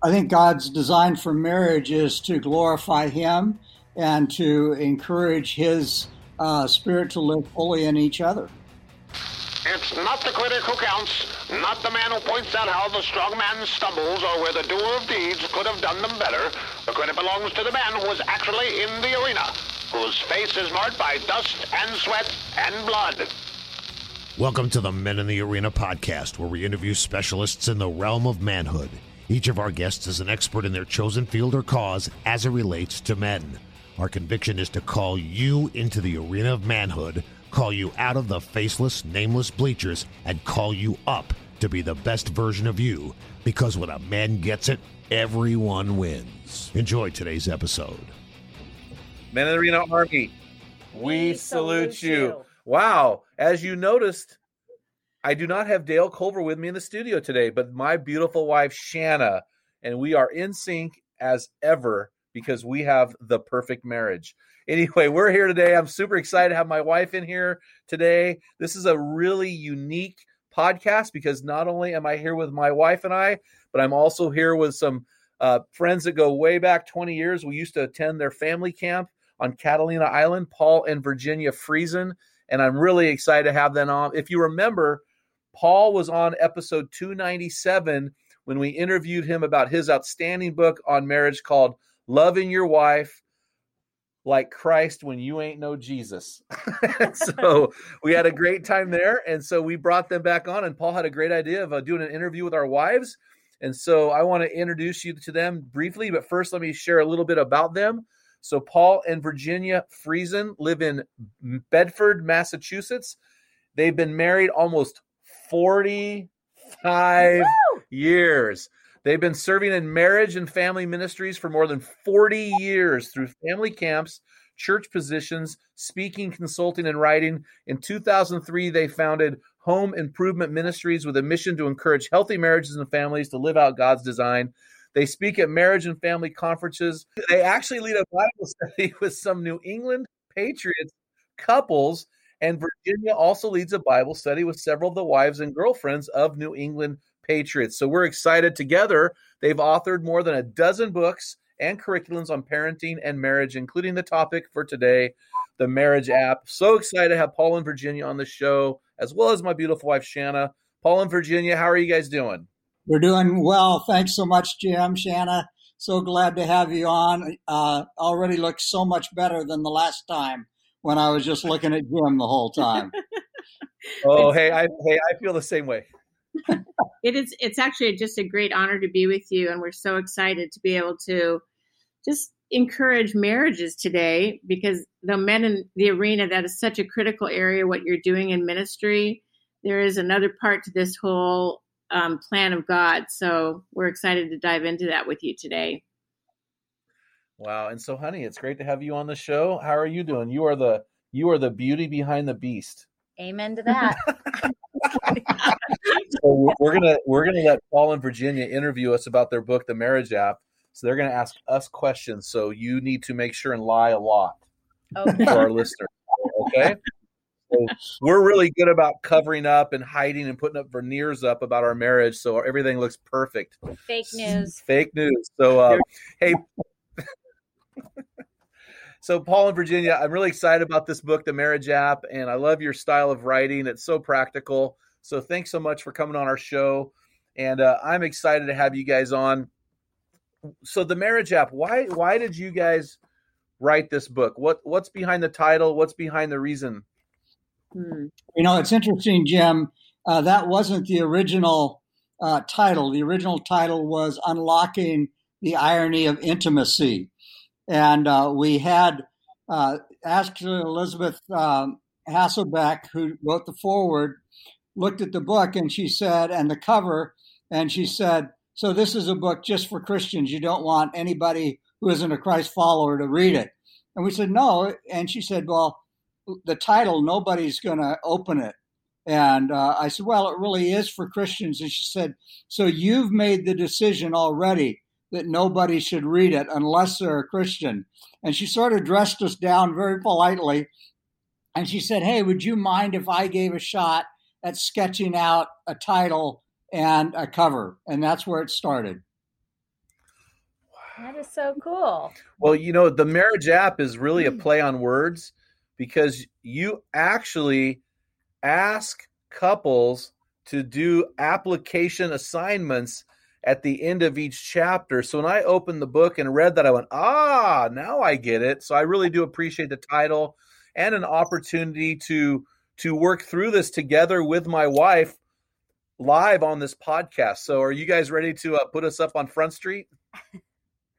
I think God's design for marriage is to glorify Him and to encourage His spirit to live fully in each other. It's not the critic who counts, not the man who points out how the strong man stumbles or where the doer of deeds could have done them better. The credit belongs to the man who was actually in the arena, whose face is marked by dust and sweat and blood. Welcome to the Men in the Arena podcast, where we interview specialists in the realm of manhood. Each of our guests is an expert in their chosen field or cause as it relates to men. Our conviction is to call you into the arena of manhood, call you out of the faceless, nameless bleachers, and call you up to be the best version of you, because when a man gets it, everyone wins. Enjoy today's episode. Men in the Arena Army, we salute you. Wow, as you noticed, I do not have Dale Culver with me in the studio today, but my beautiful wife, Shanna, and we are in sync as ever because we have the perfect marriage. Anyway, we're here today. I'm super excited to have my wife in here today. This is a really unique podcast because not only am I here with my wife and I, but I'm also here with some friends that go way back 20 years. We used to attend their family camp on Catalina Island, Paul and Virginia Friesen, and I'm really excited to have them on. If you remember, Paul was on episode 297 when we interviewed him about his outstanding book on marriage called Loving Your Wife Like Christ When You Ain't No Jesus. So we had a great time there. And so we brought them back on, and Paul had a great idea of doing an interview with our wives. And so I want to introduce you to them briefly, but first let me share a little bit about them. So Paul and Virginia Friesen live in Bedford, Massachusetts. They've been married almost 45 years. They've been serving in marriage and family ministries for more than 40 years through family camps, church positions, speaking, consulting, and writing. In 2003, they founded Home Improvement Ministries with a mission to encourage healthy marriages and families to live out God's design. They speak at marriage and family conferences. They actually lead a Bible study with some New England Patriots couples. And Virginia also leads a Bible study with several of the wives and girlfriends of New England Patriots. So we're excited together. They've authored more than a dozen books and curriculums on parenting and marriage, including the topic for today, The Marriage App. So excited to have Paul and Virginia on the show, as well as my beautiful wife, Shanna. Paul and Virginia, how are you guys doing? We're doing well. Thanks so much, Jim, Shanna. So glad to have you on. Already looks so much better than the last time, when I was just looking at Jim the whole time. Oh, hey, I feel the same way. It's actually just a great honor to be with you, and we're so excited to be able to just encourage marriages today, because the Men in the Arena, that is such a critical area, what you're doing in ministry. There is another part to this whole plan of God, so we're excited to dive into that with you today. Wow. And so, honey, it's great to have you on the show. How are you doing? You are the beauty behind the beast. Amen to that. So we're gonna let Paul and Virginia interview us about their book, The Marriage App. So they're gonna ask us questions. So you need to make sure and lie a lot for our listeners. Okay. So we're really good about covering up and hiding and putting up veneers up about our marriage, so everything looks perfect. Fake news. Fake news. So hey. So Paul and Virginia, I'm really excited about this book, The Marriage App, and I love your style of writing. It's so practical. So thanks so much for coming on our show, and I'm excited to have you guys on. So The Marriage App, why did you guys write this book? What's behind the title? What's behind the reason? You know, it's interesting, Jim. That wasn't the original title. The original title was Unlocking the Irony of Intimacy. And we had actually Elizabeth Hasselbeck, who wrote the foreword, looked at the book and she said, and the cover, and she said, so this is a book just for Christians. You don't want anybody who isn't a Christ follower to read it. And we said, no. And she said, well, the title, nobody's going to open it. And I said, well, it really is for Christians. And she said, so you've made the decision already that nobody should read it unless they're a Christian. And she sort of dressed us down very politely. And she said, hey, would you mind if I gave a shot at sketching out a title and a cover? And that's where it started. That is so cool. Well, you know, the Marriage App is really a play on words, because you actually ask couples to do application assignments at the end of each chapter. So when I opened the book and read that, I went, ah, now I get it. So I really do appreciate the title and an opportunity to work through this together with my wife live on this podcast. So are you guys ready to put us up on Front Street?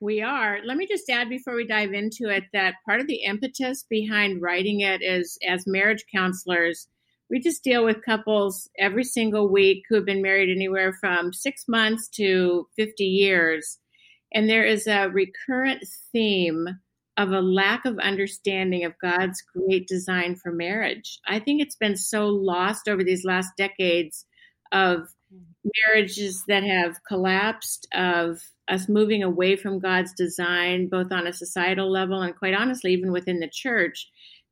We are. Let me just add before we dive into it that part of the impetus behind writing it is, as marriage counselors, we just deal with couples every single week who have been married anywhere from 6 months to 50 years. And there is a recurrent theme of a lack of understanding of God's great design for marriage. I think it's been so lost over these last decades of marriages that have collapsed, of us moving away from God's design, both on a societal level and quite honestly, even within the church.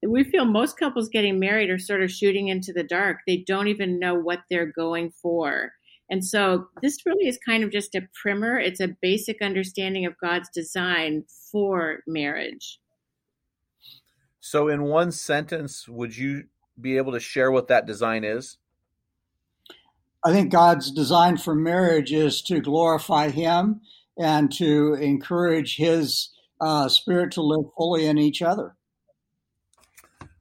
We feel most couples getting married are sort of shooting into the dark. They don't even know what they're going for. And so this really is kind of just a primer. It's a basic understanding of God's design for marriage. So in one sentence, would you be able to share what that design is? I think God's design for marriage is to glorify Him and to encourage His Spirit to live fully in each other.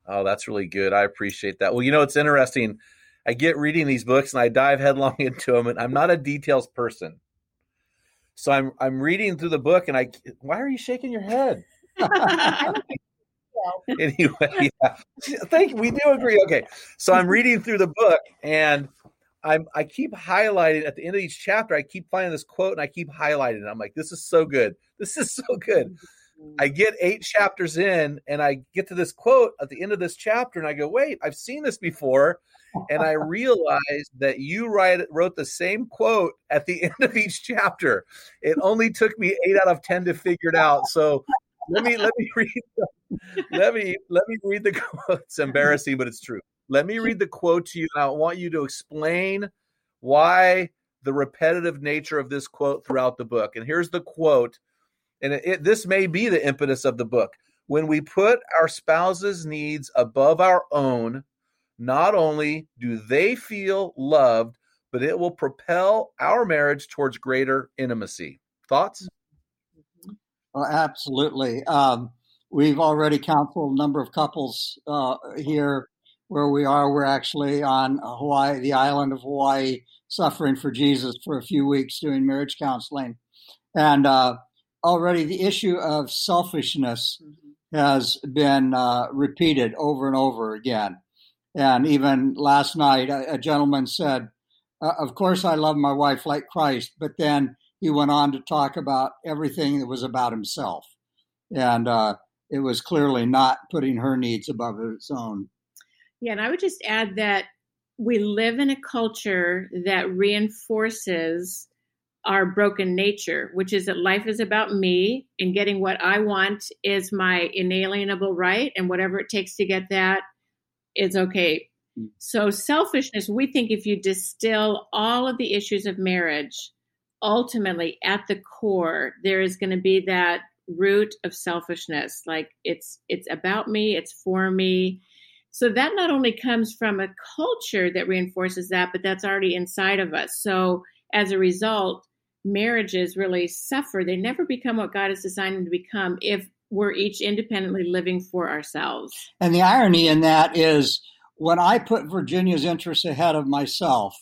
Oh, that's really good. I appreciate that. Well, you know, it's interesting. I get reading these books and I dive headlong into them, and I'm not a details person. So I'm reading through the book and why are you shaking your head? Anyway, yeah. We do agree. Okay. So I'm reading through the book and I keep highlighting at the end of each chapter. I keep finding this quote and I keep highlighting it. I'm like, this is so good. This is so good. I get 8 chapters in and I get to this quote at the end of this chapter and I go, wait, I've seen this before. And I realized that you wrote the same quote at the end of each chapter. It only took me 8 out of 10 to figure it out. So let me read the quote. It's embarrassing, but it's true. Let me read the quote to you. And I want you to explain why the repetitive nature of this quote throughout the book. And here's the quote. And this may be the impetus of the book. When we put our spouse's needs above our own, not only do they feel loved, but it will propel our marriage towards greater intimacy. Thoughts? Well, absolutely. We've already counseled a number of couples here where we are. We're actually on Hawaii, the island of Hawaii, suffering for Jesus for a few weeks doing marriage counseling. And already the issue of selfishness has been repeated over and over again. And even last night, a gentleman said, of course, I love my wife like Christ. But then he went on to talk about everything that was about himself. And it was clearly not putting her needs above his own. Yeah. And I would just add that we live in a culture that reinforces our broken nature, which is that life is about me, and getting what I want is my inalienable right, and whatever it takes to get that is okay. So selfishness, we think if you distill all of the issues of marriage, ultimately at the core, there is going to be that root of selfishness. Like it's about me, it's for me. So that not only comes from a culture that reinforces that, but that's already inside of us. So as a result, marriages really suffer. They never become what God has designed them to become if we're each independently living for ourselves. And the irony in that is when I put Virginia's interests ahead of myself,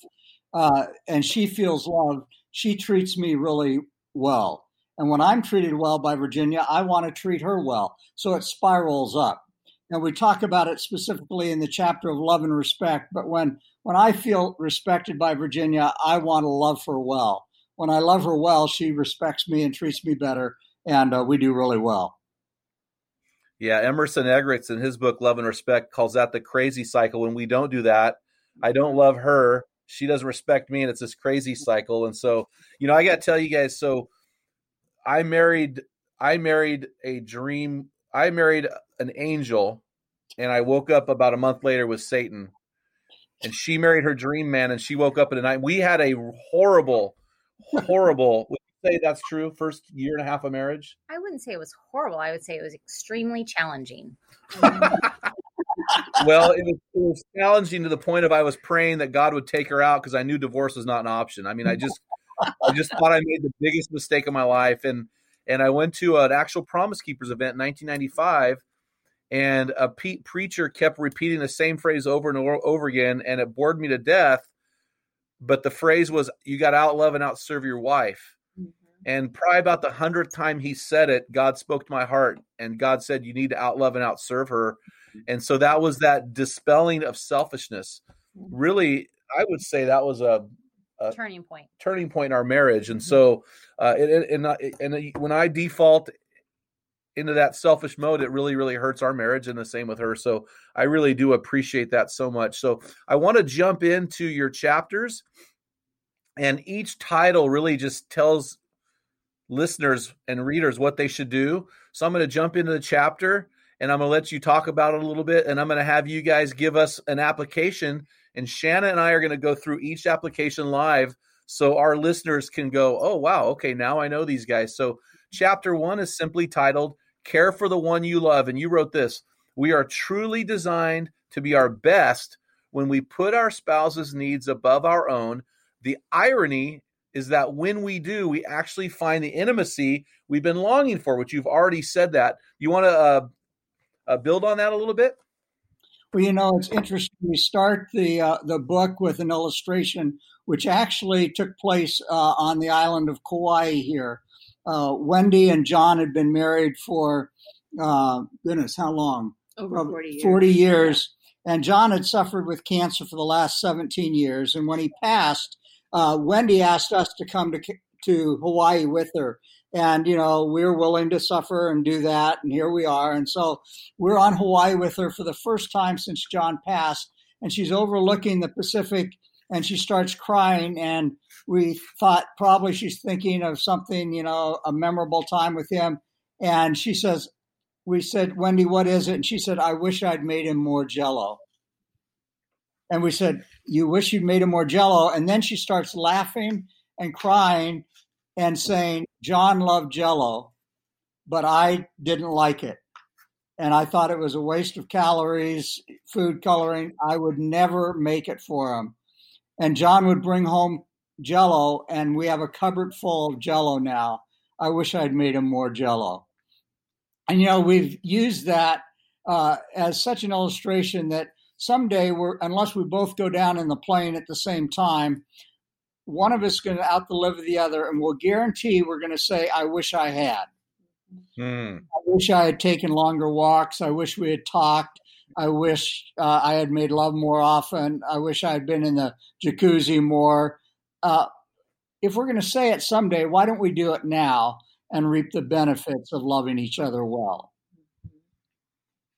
and she feels loved, she treats me really well. And when I'm treated well by Virginia, I want to treat her well. So it spirals up. And we talk about it specifically in the chapter of love and respect. But when I feel respected by Virginia, I want to love her well. When I love her well, she respects me and treats me better. And we do really well. Yeah, Emerson Eggerichs in his book, Love and Respect, calls that the crazy cycle. When we don't do that, I don't love her, she doesn't respect me, and it's this crazy cycle. And so, you know, I got to tell you guys, so I married a dream. I married an angel, and I woke up about a month later with Satan. And she married her dream man, and she woke up in the night. We had a horrible, would you say that's true, first year and a half of marriage? I wouldn't say it was horrible. I would say it was extremely challenging. Well, it was challenging to the point of I was praying that God would take her out because I knew divorce was not an option. I mean, I just thought I made the biggest mistake of my life. And I went to an actual Promise Keepers event in 1995, and a preacher kept repeating the same phrase over and over again, and it bored me to death. But the phrase was, you got to outlove and outserve your wife. Mm-hmm. And probably about the 100th time he said it, God spoke to my heart, and God said, you need to outlove and outserve her. And so that was that dispelling of selfishness. Mm-hmm. Really, I would say that was a turning point in our marriage. And so when I default into that selfish mode, it really, really hurts our marriage, and the same with her. So I really do appreciate that so much. So I want to jump into your chapters, and each title really just tells listeners and readers what they should do. So I'm going to jump into the chapter, and I'm going to let you talk about it a little bit, and I'm going to have you guys give us an application. And Shanna and I are going to go through each application live so our listeners can go, oh, wow, okay, now I know these guys. So chapter 1 is simply titled, Care for the One You Love. And you wrote this, we are truly designed to be our best when we put our spouse's needs above our own. The irony is that when we do, we actually find the intimacy we've been longing for, which you've already said that. You want to build on that a little bit? Well, you know, it's interesting. We start the book with an illustration, which actually took place on the island of Kauai here. Wendy and John had been married for, goodness, how long? Over 40 years. 40 years. And John had suffered with cancer for the last 17 years. And when he passed, Wendy asked us to come to Hawaii with her. And, you know, we're willing to suffer and do that. And here we are. And so we're on Hawaii with her for the first time since John passed. And she's overlooking the Pacific, and she starts crying. And we thought probably she's thinking of something, you know, a memorable time with him. And she says, we said, Wendy, what is it? And she said, I wish I'd made him more Jell-O. And we said, you wish you'd made him more Jell-O. And then she starts laughing and crying and saying, John loved Jell-O, but I didn't like it. And I thought it was a waste of calories, food coloring. I would never make it for him. And John would bring home Jell-O, and we have a cupboard full of Jell-O now. I wish I'd made him more Jell-O. And, you know, we've used that as such an illustration that someday, unless we both go down in the plane at the same time, one of us is going to outlive the other, and we'll guarantee we're going to say, I wish I had. Mm. I wish I had taken longer walks. I wish we had talked. I wish I had made love more often. I wish I had been in the jacuzzi more. If we're going to say it someday, why don't we do it now and reap the benefits of loving each other well?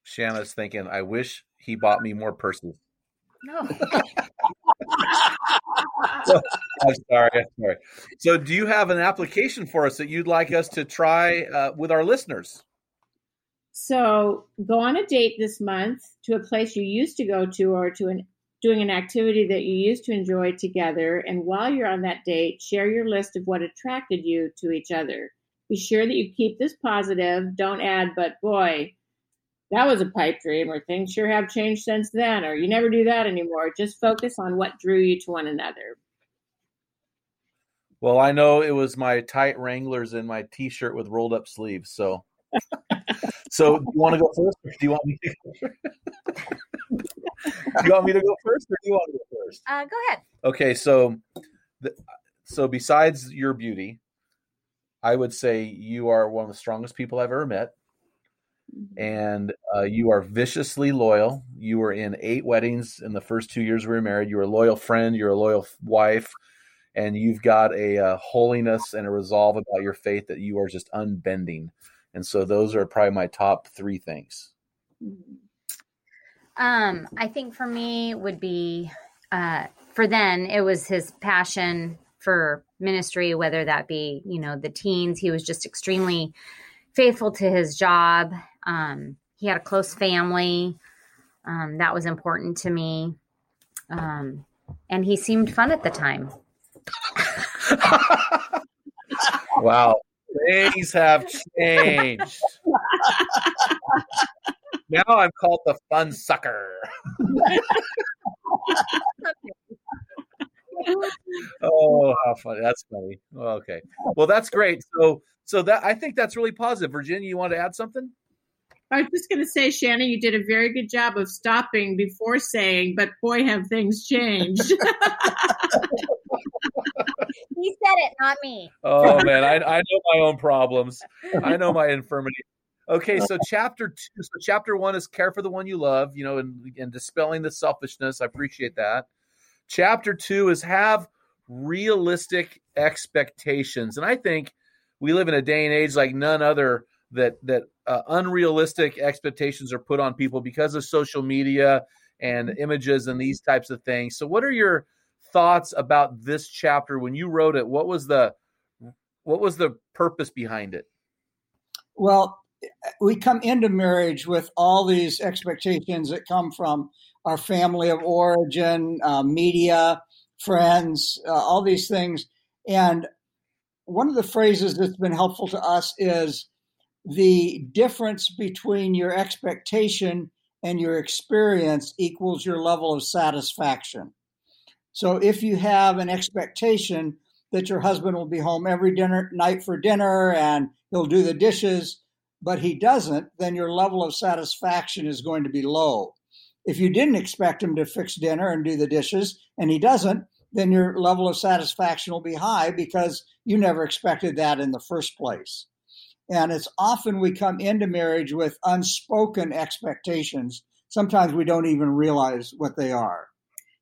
Shanna's thinking, I wish he bought me more purses. No. I'm sorry. So do you have an application for us that you'd like us to try with our listeners? So go on a date this month to a place you used to go to, or to doing an activity that you used to enjoy together. And while you're on that date, share your list of what attracted you to each other. Be sure that you keep this positive. Don't add, but boy, that was a pipe dream, or things sure have changed since then, or you never do that anymore. Just focus on what drew you to one another. Well, I know it was my tight Wranglers and my T-shirt with rolled up sleeves. So, so do you want to go first, or do you want me to go first? You want me to go first, or do you want to go first? Go ahead. Okay, so besides your beauty, I would say you are one of the strongest people I've ever met, and you are viciously loyal. You were in 8 weddings in the first 2 years we were married. You were a loyal friend. You're a loyal wife, and you've got a holiness and a resolve about your faith that you are just unbending. And so those are probably my top 3 things. I think for me would be, for then it was his passion for ministry, whether that be, the teens. He was just extremely faithful to his job. He had a close family. That was important to me. And he seemed fun at the time. Wow. Things have changed. Now I'm called the fun sucker. Oh, how funny. That's funny. Okay. Well, that's great. So that, I think that's really positive. Virginia, you want to add something? I was just going to say, Shanna, you did a very good job of stopping before saying, but boy, have things changed. He said it, not me. Oh, man, I know my own problems. I know my infirmity. Okay, so chapter 2. So chapter 1 is care for the one you love, and dispelling the selfishness. I appreciate that. Chapter 2 is have realistic expectations. And I think we live in a day and age like none other that unrealistic expectations are put on people because of social media and images and these types of things. So what are your thoughts about this chapter? When you wrote it, what was the purpose behind it? Well, we come into marriage with all these expectations that come from our family of origin, media, friends, all these things. And one of the phrases that's been helpful to us is the difference between your expectation and your experience equals your level of satisfaction. So if you have an expectation that your husband will be home every night for dinner and he'll do the dishes, but he doesn't, then your level of satisfaction is going to be low. If you didn't expect him to fix dinner and do the dishes and he doesn't, then your level of satisfaction will be high because you never expected that in the first place. And it's often we come into marriage with unspoken expectations. Sometimes we don't even realize what they are.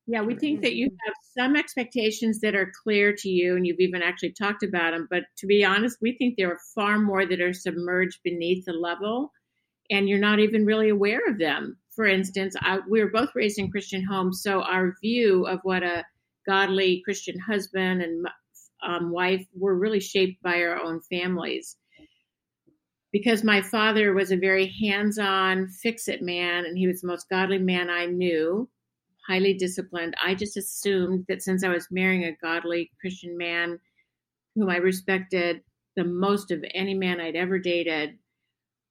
Yeah, we think that you have some expectations that are clear to you, and you've even actually talked about them. But to be honest, we think there are far more that are submerged beneath the level, and you're not even really aware of them. For instance, we were both raised in Christian homes, so our view of what a godly Christian husband and wife were really shaped by our own families. Because my father was a very hands-on, fix-it man, and he was the most godly man I knew, highly disciplined. I just assumed that since I was marrying a godly Christian man whom I respected the most of any man I'd ever dated,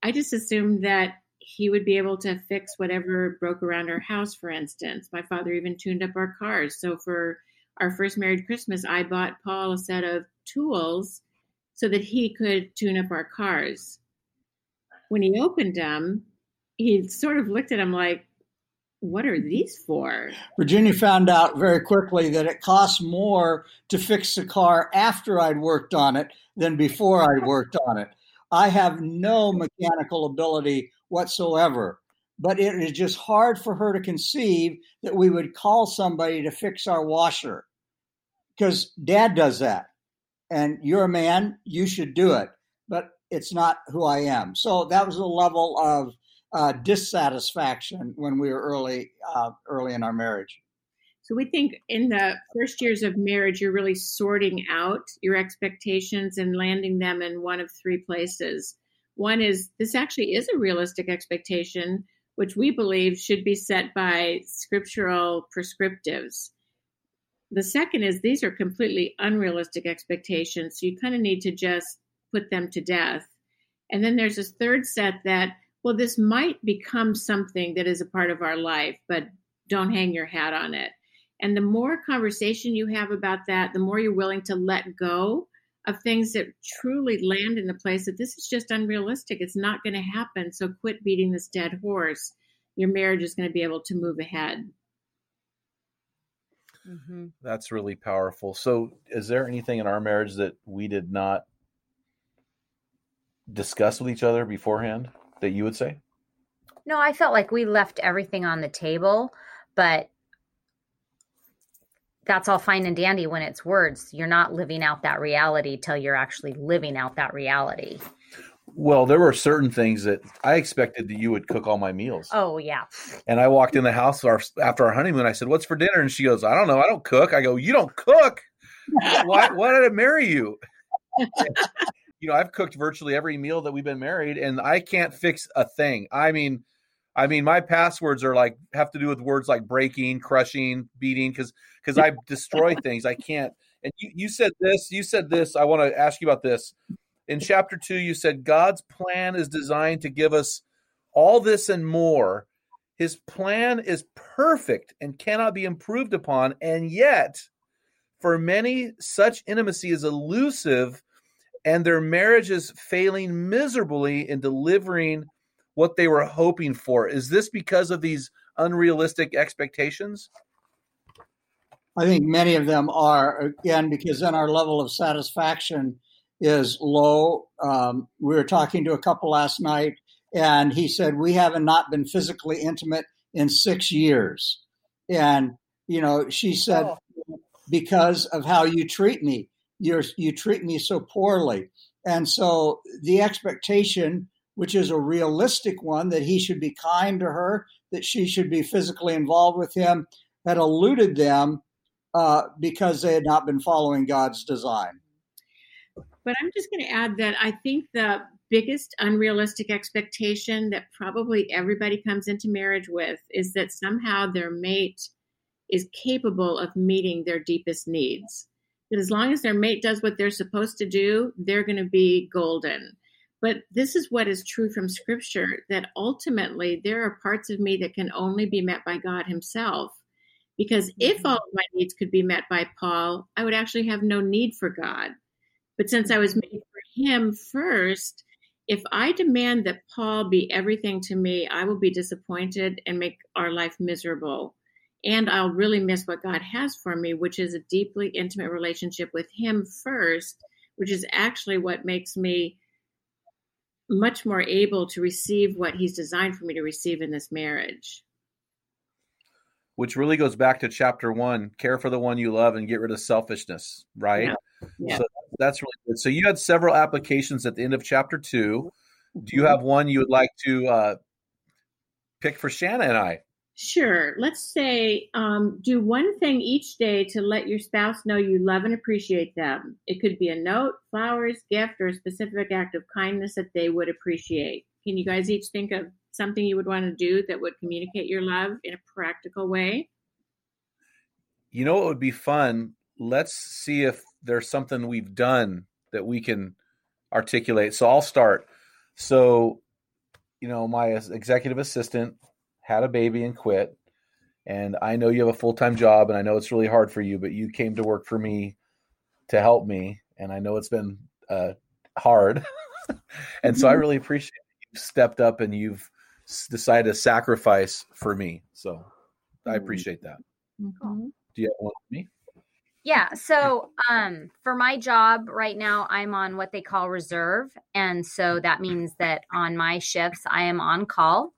I just assumed that he would be able to fix whatever broke around our house, for instance. My father even tuned up our cars. So for our first married Christmas, I bought Paul a set of tools so that he could tune up our cars. When he opened them, he sort of looked at him like, what are these for? Virginia found out very quickly that it costs more to fix the car after I'd worked on it than before I worked on it. I have no mechanical ability whatsoever, but it is just hard for her to conceive that we would call somebody to fix our washer because Dad does that. And you're a man, you should do it. But it's not who I am. So that was a level of dissatisfaction when we were early in our marriage. So we think in the first years of marriage, you're really sorting out your expectations and landing them in one of 3 places. One is, this actually is a realistic expectation, which we believe should be set by scriptural prescriptives. The second is, these are completely unrealistic expectations. So you kind of need to just put them to death. And then there's this third set that, well, this might become something that is a part of our life, but don't hang your hat on it. And the more conversation you have about that, the more you're willing to let go of things that truly land in the place that this is just unrealistic. It's not going to happen. So quit beating this dead horse. your marriage is going to be able to move ahead. Mm-hmm. That's really powerful. So is there anything in our marriage that we did not discuss with each other beforehand that you would say? No, I felt like we left everything on the table, but that's all fine and dandy when it's words. You're not living out that reality till you're actually living out that reality. Well, there were certain things that I expected that you would cook all my meals. Oh, yeah. And I walked in the house after our honeymoon. I said, "What's for dinner?" And she goes, "I don't know. I don't cook." I go, "You don't cook? Why did I marry you?" You know, I've cooked virtually every meal that we've been married, and I can't fix a thing. I mean, my passwords are like have to do with words like breaking, crushing, beating, because I destroy things. I can't. And you said this. I want to ask you about this. In chapter 2, you said God's plan is designed to give us all this and more. His plan is perfect and cannot be improved upon. And yet, for many, such intimacy is elusive, and their marriage is failing miserably in delivering what they were hoping for. Is this because of these unrealistic expectations? I think many of them are, again, because then our level of satisfaction is low. We were talking to a couple last night, and he said, "We haven't not been physically intimate in 6 years." And, you know, she said, "Because of how you treat me, you treat me so poorly." And so the expectation, which is a realistic one, that he should be kind to her, that she should be physically involved with him, had eluded them because they had not been following God's design. But I'm just going to add that I think the biggest unrealistic expectation that probably everybody comes into marriage with is that somehow their mate is capable of meeting their deepest needs. That as long as their mate does what they're supposed to do, they're going to be golden. But this is what is true from Scripture, that ultimately there are parts of me that can only be met by God himself. Because if all of my needs could be met by Paul, I would actually have no need for God. But since I was made for him first, if I demand that Paul be everything to me, I will be disappointed and make our life miserable. And I'll really miss what God has for me, which is a deeply intimate relationship with him first, which is actually what makes me much more able to receive what he's designed for me to receive in this marriage. Which really goes back to chapter 1, care for the one you love and get rid of selfishness, right? Yeah. So that's really good. So you had several applications at the end of chapter 2. Do you have one you would like to pick for Shanna and I? Sure. Let's say do one thing each day to let your spouse know you love and appreciate them. It could be a note, flowers, gift, or a specific act of kindness that they would appreciate. Can you guys each think of something you would want to do that would communicate your love in a practical way? You know, it would be fun. Let's see if there's something we've done that we can articulate. So I'll start. So, you know, my executive assistant had a baby and quit. And I know you have a full-time job, and I know it's really hard for you, but you came to work for me to help me. And I know it's been hard. And so I really appreciate you've stepped up and you've decided to sacrifice for me. So I appreciate that. Mm-hmm. Do you have one for me? Yeah. So for my job right now, I'm on what they call reserve. And so that means that on my shifts, I am on call.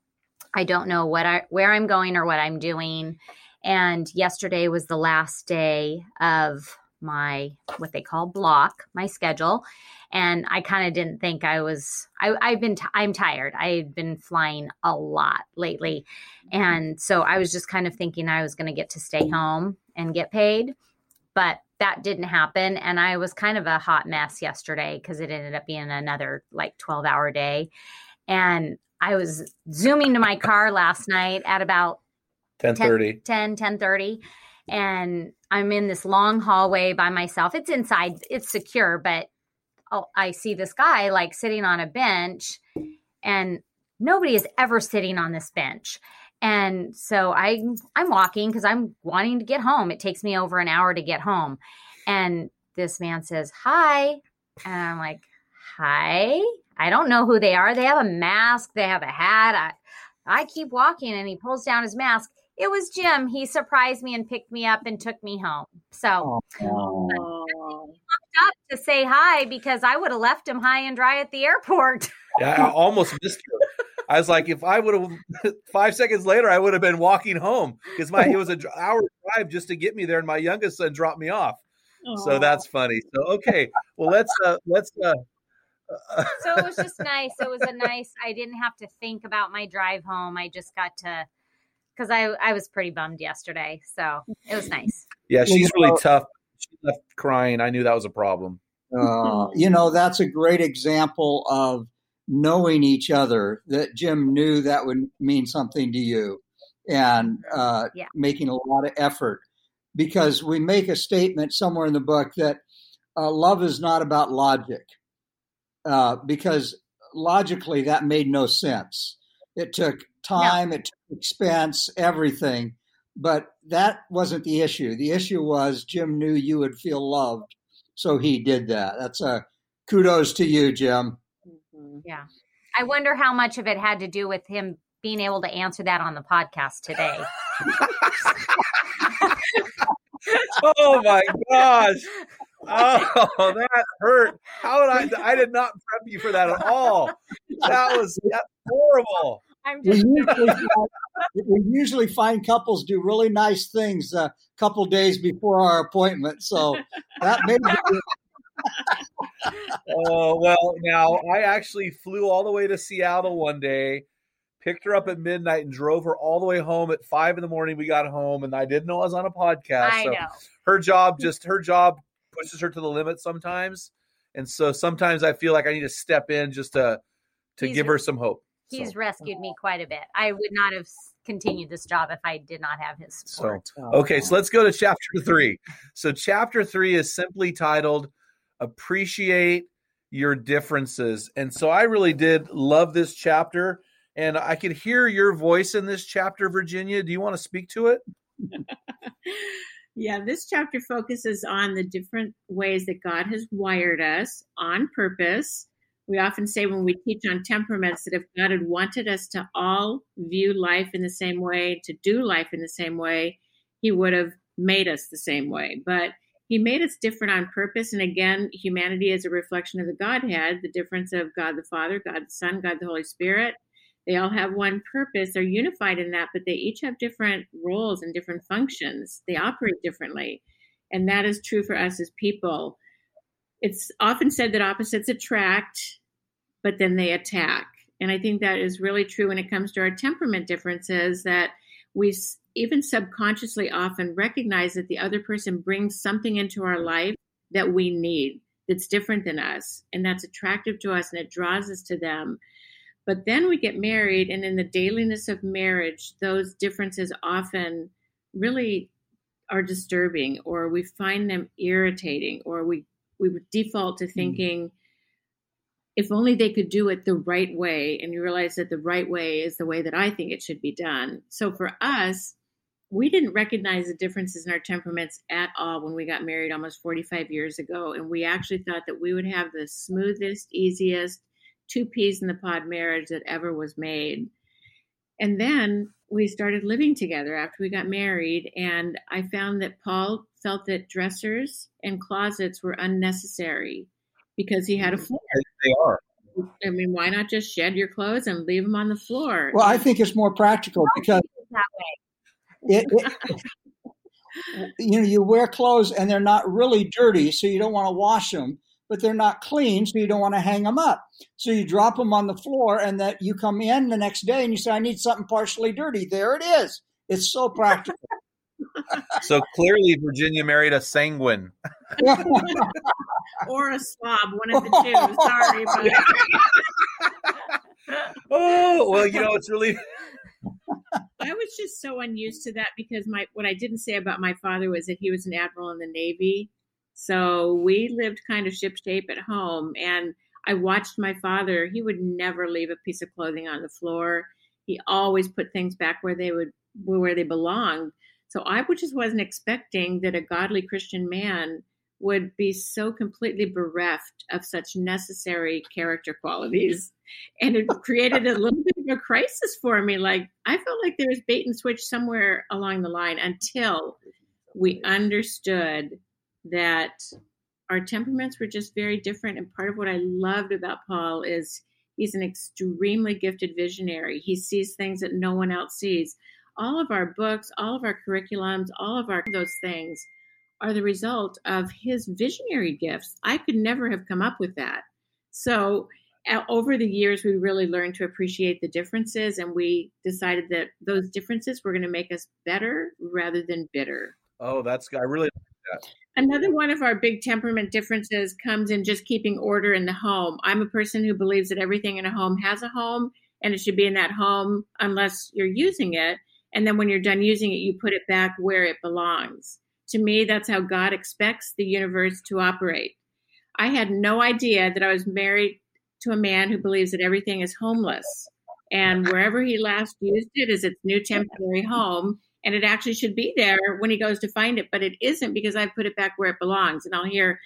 I don't know where I'm going or what I'm doing. And yesterday was the last day of my, what they call block, my schedule. And I kind of didn't think I'm tired. I've been flying a lot lately. And so I was just kind of thinking I was going to get to stay home and get paid. But that didn't happen. And I was kind of a hot mess yesterday because it ended up being another like 12-hour day. And I was zooming to my car last night at about 10:30. And I'm in this long hallway by myself. It's inside. It's secure. But I see this guy like sitting on a bench. And nobody is ever sitting on this bench. And so I'm walking because I'm wanting to get home. It takes me over an hour to get home. And this man says, "Hi." And I'm like, "Hi." I don't know who they are. They have a mask. They have a hat. I keep walking, and he pulls down his mask. It was Jim. He surprised me and picked me up and took me home. So he walked up to say hi because I would have left him high and dry at the airport. Yeah, I almost missed him. I was like, if I would have, 5 seconds later, I would have been walking home because it was an hour drive just to get me there, and my youngest son dropped me off. Aww. So that's funny. So okay, well let's. So it was just nice. It was a nice. I didn't have to think about my drive home. I just got to, because I was pretty bummed yesterday. So it was nice. Yeah, she's really tough. She left crying. I knew that was a problem. That's a great example of knowing each other, that Jim knew that would mean something to you, and making a lot of effort, because we make a statement somewhere in the book that love is not about logic, because logically that made no sense. It took time, it took expense, everything, but that wasn't the issue. The issue was Jim knew you would feel loved, so he did that. That's a kudos to you, Jim. Yeah. I wonder how much of it had to do with him being able to answer that on the podcast today. Oh my gosh. Oh, that hurt. I did not prep you for that at all. That's horrible. We usually find couples do really nice things a couple days before our appointment. So that may be. Oh, well, now I actually flew all the way to Seattle one day, picked her up at midnight, and drove her all the way home at 5 a.m. We got home, and I didn't know I was on a podcast. I know. Her job pushes her to the limit sometimes. And so sometimes I feel like I need to step in just to give her some hope. He's rescued me quite a bit. I would not have continued this job if I did not have his support. So let's go to chapter 3. So chapter 3 is simply titled Appreciate Your Differences. And so I really did love this chapter, and I could hear your voice in this chapter, Virginia. Do you want to speak to it? Yeah, this chapter focuses on the different ways that God has wired us on purpose. We often say when we teach on temperaments that if God had wanted us to all view life in the same way, to do life in the same way, he would have made us the same way. But he made us different on purpose. And again, humanity is a reflection of the Godhead, the difference of God the Father, God the Son, God the Holy Spirit. They all have one purpose. They're unified in that, but they each have different roles and different functions. They operate differently. And that is true for us as people. It's often said that opposites attract, but then they attack. And I think that is really true when it comes to our temperament differences, that we even subconsciously often recognize that the other person brings something into our life that we need, that's different than us, and that's attractive to us, and it draws us to them. But then we get married, and in the dailiness of marriage, those differences often really are disturbing, or we find them irritating, or we would default to thinking, if only they could do it the right way. And you realize that the right way is the way that I think it should be done. So for us, we didn't recognize the differences in our temperaments at all when we got married almost 45 years ago. And we actually thought that we would have the smoothest, easiest, two peas in the pod marriage that ever was made. And then we started living together after we got married. And I found that Paul felt that dressers and closets were unnecessary because he had a floor. They are. I mean, why not just shed your clothes and leave them on the floor? Well, I think it's more practical because you wear clothes and they're not really dirty, so you don't want to wash them, but they're not clean, so you don't want to hang them up. So you drop them on the floor, and that you come in the next day and you say, I need something partially dirty. There it is. It's so practical. So clearly Virginia married a sanguine. Or a slob, one of the two. Sorry. But... Oh, well, it's really... I was just so unused to that because what I didn't say about my father was that he was an admiral in the Navy. So we lived kind of shipshape at home. And I watched my father. He would never leave a piece of clothing on the floor. He always put things back where they belonged. So I just wasn't expecting that a godly Christian man would be so completely bereft of such necessary character qualities. And it created a little bit of a crisis for me. Like, I felt like there was bait and switch somewhere along the line until we understood that our temperaments were just very different. And part of what I loved about Paul is he's an extremely gifted visionary. He sees things that no one else sees. All of our books, all of our curriculums, all of those things are the result of his visionary gifts. I could never have come up with that. So over the years, we really learned to appreciate the differences, and we decided that those differences were going to make us better rather than bitter. Oh, I really like that. Another one of our big temperament differences comes in just keeping order in the home. I'm a person who believes that everything in a home has a home, and it should be in that home unless you're using it. And then when you're done using it, you put it back where it belongs. To me, that's how God expects the universe to operate. I had no idea that I was married to a man who believes that everything is homeless. And wherever he last used it is its new temporary home. And it actually should be there when he goes to find it, but it isn't because I put it back where it belongs. And I'll hear,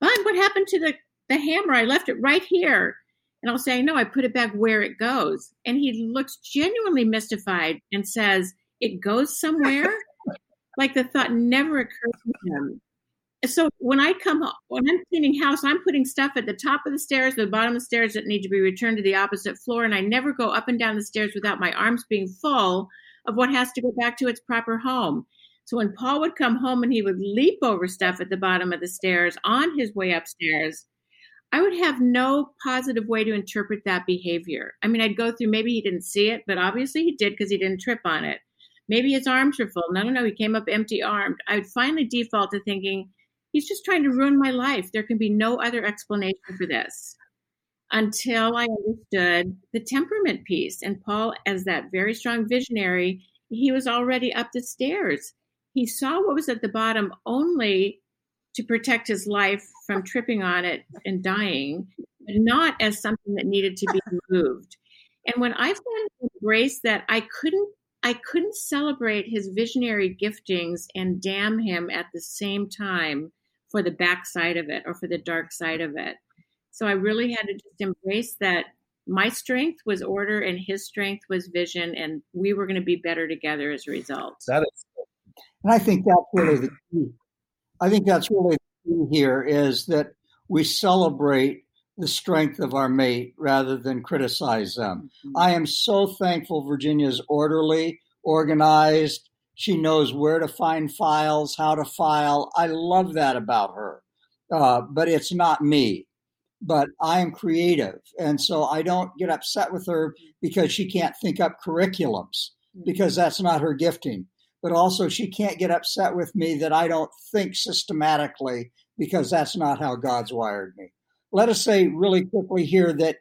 "Bud, what happened to the hammer? I left it right here." And I'll say, "No, I put it back where it goes." And he looks genuinely mystified and says, "It goes somewhere?" Like the thought never occurred to him. So when I come home, when I'm cleaning house, I'm putting stuff at the top of the stairs, the bottom of the stairs that need to be returned to the opposite floor. And I never go up and down the stairs without my arms being full of what has to go back to its proper home. So when Paul would come home and he would leap over stuff at the bottom of the stairs on his way upstairs, I would have no positive way to interpret that behavior. I mean, I'd go through, maybe he didn't see it, but obviously he did because he didn't trip on it. Maybe his arms were full. No, he came up empty-armed. I would finally default to thinking, he's just trying to ruin my life. There can be no other explanation for this, until I understood the temperament piece. And Paul, as that very strong visionary, he was already up the stairs. He saw what was at the bottom only to protect his life from tripping on it and dying, but not as something that needed to be moved. And when I finally embraced that, I couldn't celebrate his visionary giftings and damn him at the same time for the backside of it or for the dark side of it. So I really had to just embrace that my strength was order and his strength was vision, and we were going to be better together as a result. That is, and I think that's really the key. I think that's really the key here, is that we celebrate the strength of our mate rather than criticize them. Mm-hmm. I am so thankful Virginia's orderly, organized. She knows where to find files, how to file. I love that about her, but it's not me. But I am creative, and so I don't get upset with her because she can't think up curriculums, because that's not her gifting. But also she can't get upset with me that I don't think systematically, because that's not how God's wired me. Let us say really quickly here that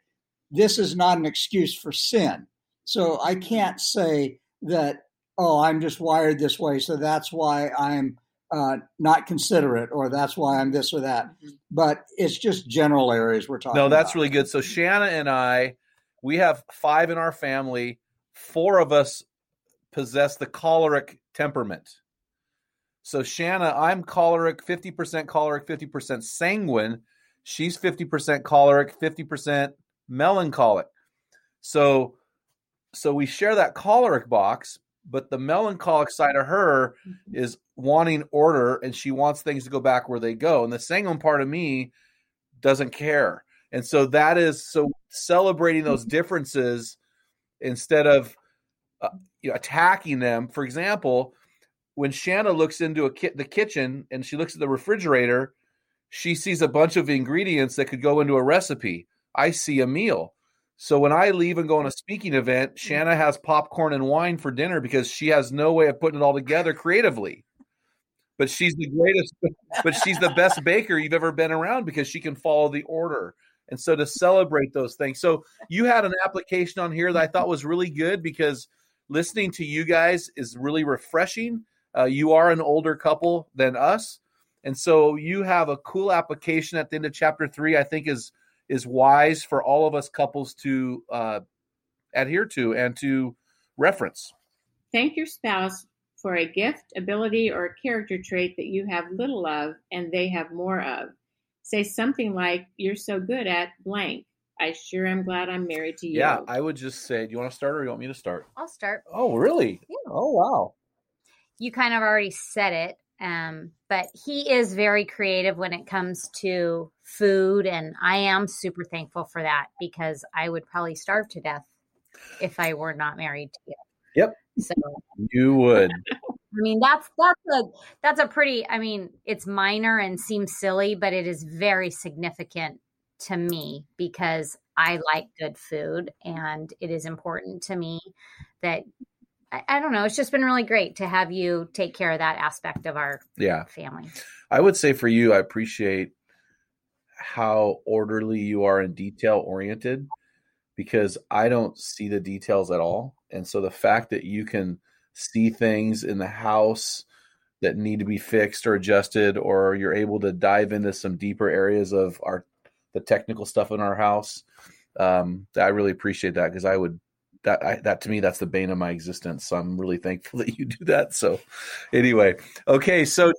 this is not an excuse for sin. So I can't say that, oh, I'm just wired this way, so that's why I'm not considerate, or that's why I'm this or that. But it's just general areas we're talking about. No, that's really good. So Shanna and I, we have 5 in our family. 4 of us possess the choleric temperament. So Shanna, I'm choleric, 50% choleric, 50% sanguine. She's 50% choleric, 50% melancholic. So we share that choleric box, but the melancholic side of her is wanting order, and she wants things to go back where they go. And the sanguine part of me doesn't care. And so that is, so celebrating those differences instead of attacking them. For example, when Shanna looks into the kitchen and she looks at the refrigerator, she sees a bunch of ingredients that could go into a recipe. I see a meal. So when I leave and go on a speaking event, Shanna has popcorn and wine for dinner because she has no way of putting it all together creatively. But she's the greatest, but she's the best baker you've ever been around because she can follow the order. And so to celebrate those things. So you had an application on here that I thought was really good, because listening to you guys is really refreshing. You are an older couple than us. And so you have a cool application at the end of chapter 3, I think is wise for all of us couples to adhere to and to reference. Thank your spouse for a gift, ability, or a character trait that you have little of and they have more of. Say something like, you're so good at blank. I sure am glad I'm married to you. Yeah, I would just say, do you want to start or do you want me to start? I'll start. Oh, really? Yeah. Oh, wow. You kind of already said it, but he is very creative when it comes to food. And I am super thankful for that because I would probably starve to death if I were not married to you. Yep. So you would. I mean, that's a pretty, I mean, it's minor and seems silly, but it is very significant to me because I like good food and it is important to me that, I don't know, it's just been really great to have you take care of that aspect of our family. I would say for you, I appreciate how orderly you are and detail oriented because I don't see the details at all. And so the fact that you can see things in the house that need to be fixed or adjusted, or you're able to dive into some deeper areas of the technical stuff in our house, I really appreciate that because that to me, that's the bane of my existence. So I'm really thankful that you do that. So anyway, okay. So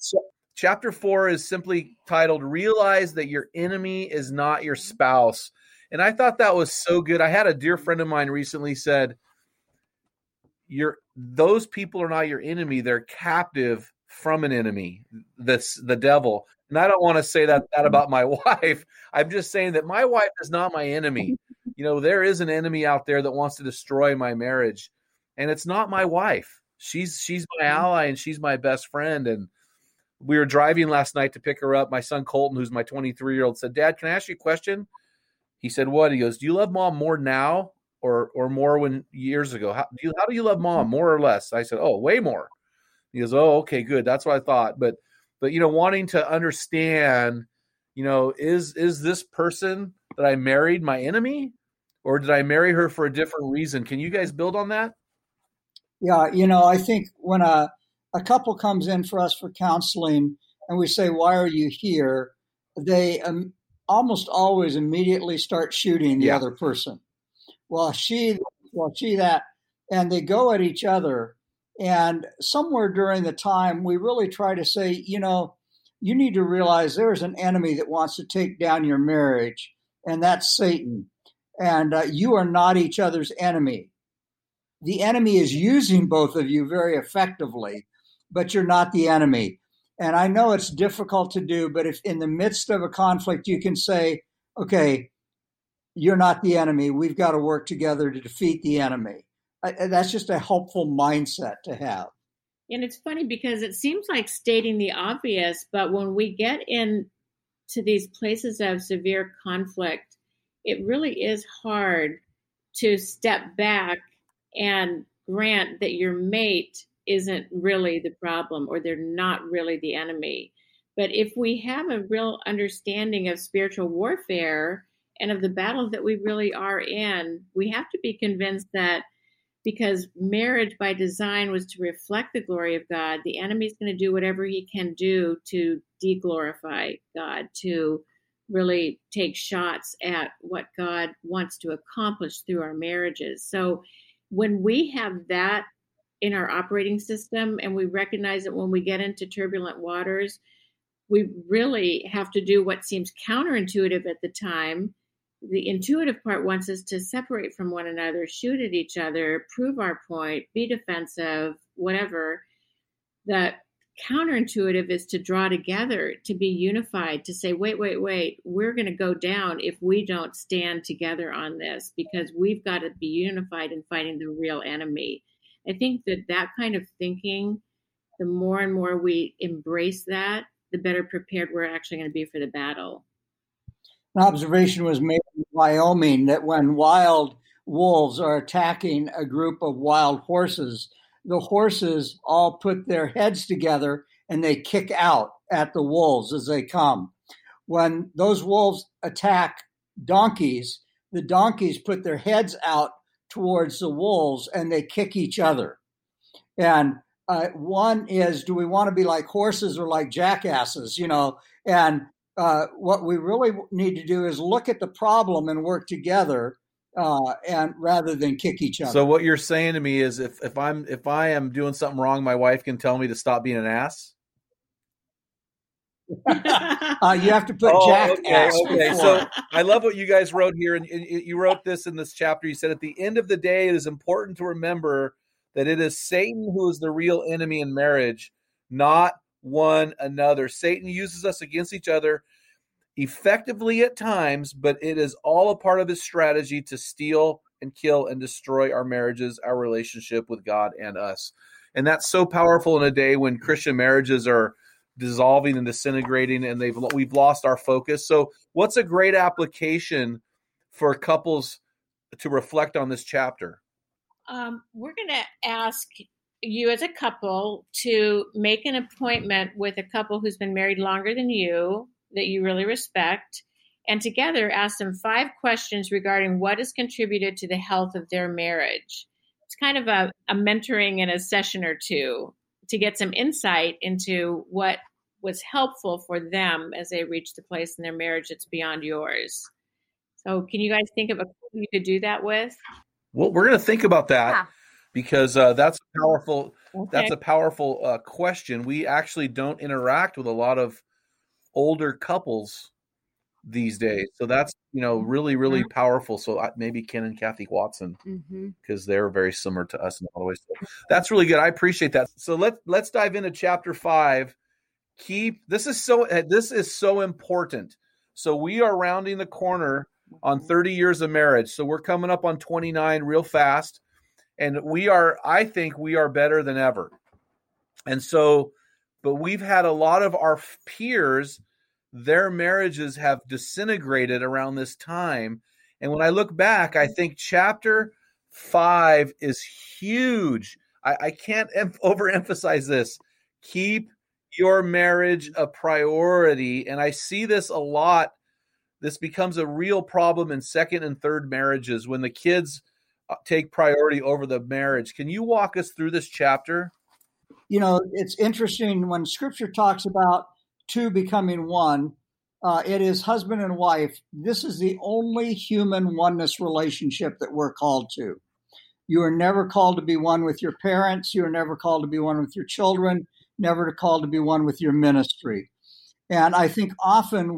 chapter 4 is simply titled Realize That Your Enemy Is Not Your Spouse. And I thought that was so good. I had a dear friend of mine recently said, those people are not your enemy. They're captive from an enemy, the devil. And I don't want to say that about my wife. I'm just saying that my wife is not my enemy. You know, there is an enemy out there that wants to destroy my marriage, and it's not my wife. She's my ally and she's my best friend. And we were driving last night to pick her up. My son Colton, who's my 23-year-old, said, "Dad, can I ask you a question?" He said, "What?" He goes, "Do you love mom more now or more when years ago? How do you love mom, more or less?" I said, "Oh, way more." He goes, "Oh, okay, good. That's what I thought." But you know, wanting to understand, you know, is this person that I married my enemy? Or did I marry her for a different reason? Can you guys build on that? Yeah, you know, I think when a couple comes in for us for counseling and we say, "Why are you here?" they almost always immediately start shooting the other person. Well, she that, and they go at each other. And somewhere during the time, we really try to say, you know, you need to realize there's an enemy that wants to take down your marriage, and that's Satan. And you are not each other's enemy. The enemy is using both of you very effectively, but you're not the enemy. And I know it's difficult to do, but if in the midst of a conflict, you can say, okay, you're not the enemy. We've got to work together to defeat the enemy. That's just a helpful mindset to have. And it's funny because it seems like stating the obvious, but when we get into these places of severe conflict, it really is hard to step back and grant that your mate isn't really the problem or they're not really the enemy. But if we have a real understanding of spiritual warfare and of the battle that we really are in, we have to be convinced that because marriage by design was to reflect the glory of God, the enemy's going to do whatever he can do to de-glorify God, to really take shots at what God wants to accomplish through our marriages. So when we have that in our operating system and we recognize that when we get into turbulent waters, we really have to do what seems counterintuitive at the time. The intuitive part wants us to separate from one another, shoot at each other, prove our point, be defensive, whatever. That counterintuitive is to draw together, to be unified, to say, wait, we're going to go down if we don't stand together on this because we've got to be unified in fighting the real enemy. I think that kind of thinking, the more and more we embrace that, the better prepared we're actually going to be for the battle. An observation was made in Wyoming that when wild wolves are attacking a group of wild horses, the horses all put their heads together and they kick out at the wolves as they come. When those wolves attack donkeys, the donkeys put their heads out towards the wolves and they kick each other. And one is, do we want to be like horses or like jackasses, you know? And what we really need to do is look at the problem and work together and rather than kick each other. So what you're saying to me is if I am doing something wrong, my wife can tell me to stop being an ass. You have to put jackass. Okay. So I love what you guys wrote here, and you wrote this in this chapter. You said, at the end of the day, it is important to remember that it is Satan who is the real enemy in marriage, not one another. Satan uses us against each other effectively at times, but it is all a part of his strategy to steal and kill and destroy our marriages, our relationship with God and us. And that's so powerful in a day when Christian marriages are dissolving and disintegrating, and we've lost our focus. So what's a great application for couples to reflect on this chapter? We're going to ask you as a couple to make an appointment with a couple who's been married longer than you, that you really respect, and together ask them 5 questions regarding what has contributed to the health of their marriage. It's kind of a mentoring in a session or two to get some insight into what was helpful for them as they reach the place in their marriage that's beyond yours. So can you guys think of a couple you could do that with? Well, we're going to think about that because that's a powerful question. We actually don't interact with a lot of older couples these days. So that's, really, really powerful. So maybe Ken and Kathy Watson, because they're very similar to us in a lot of ways. So that's really good. I appreciate that. So let's dive into chapter 5. This is so important. So we are rounding the corner on 30 years of marriage. So we're coming up on 29 real fast. And I think we are better than ever. And so, but we've had a lot of our peers, their marriages have disintegrated around this time. And when I look back, I think chapter 5 is huge. I can't overemphasize this. Keep your marriage a priority. And I see this a lot. This becomes a real problem in second and third marriages when the kids take priority over the marriage. Can you walk us through this chapter? It's interesting when scripture talks about two becoming one. It is husband and wife. This is the only human oneness relationship that we're called to. You are never called to be one with your parents. You are never called to be one with your children, never called to be one with your ministry. And I think often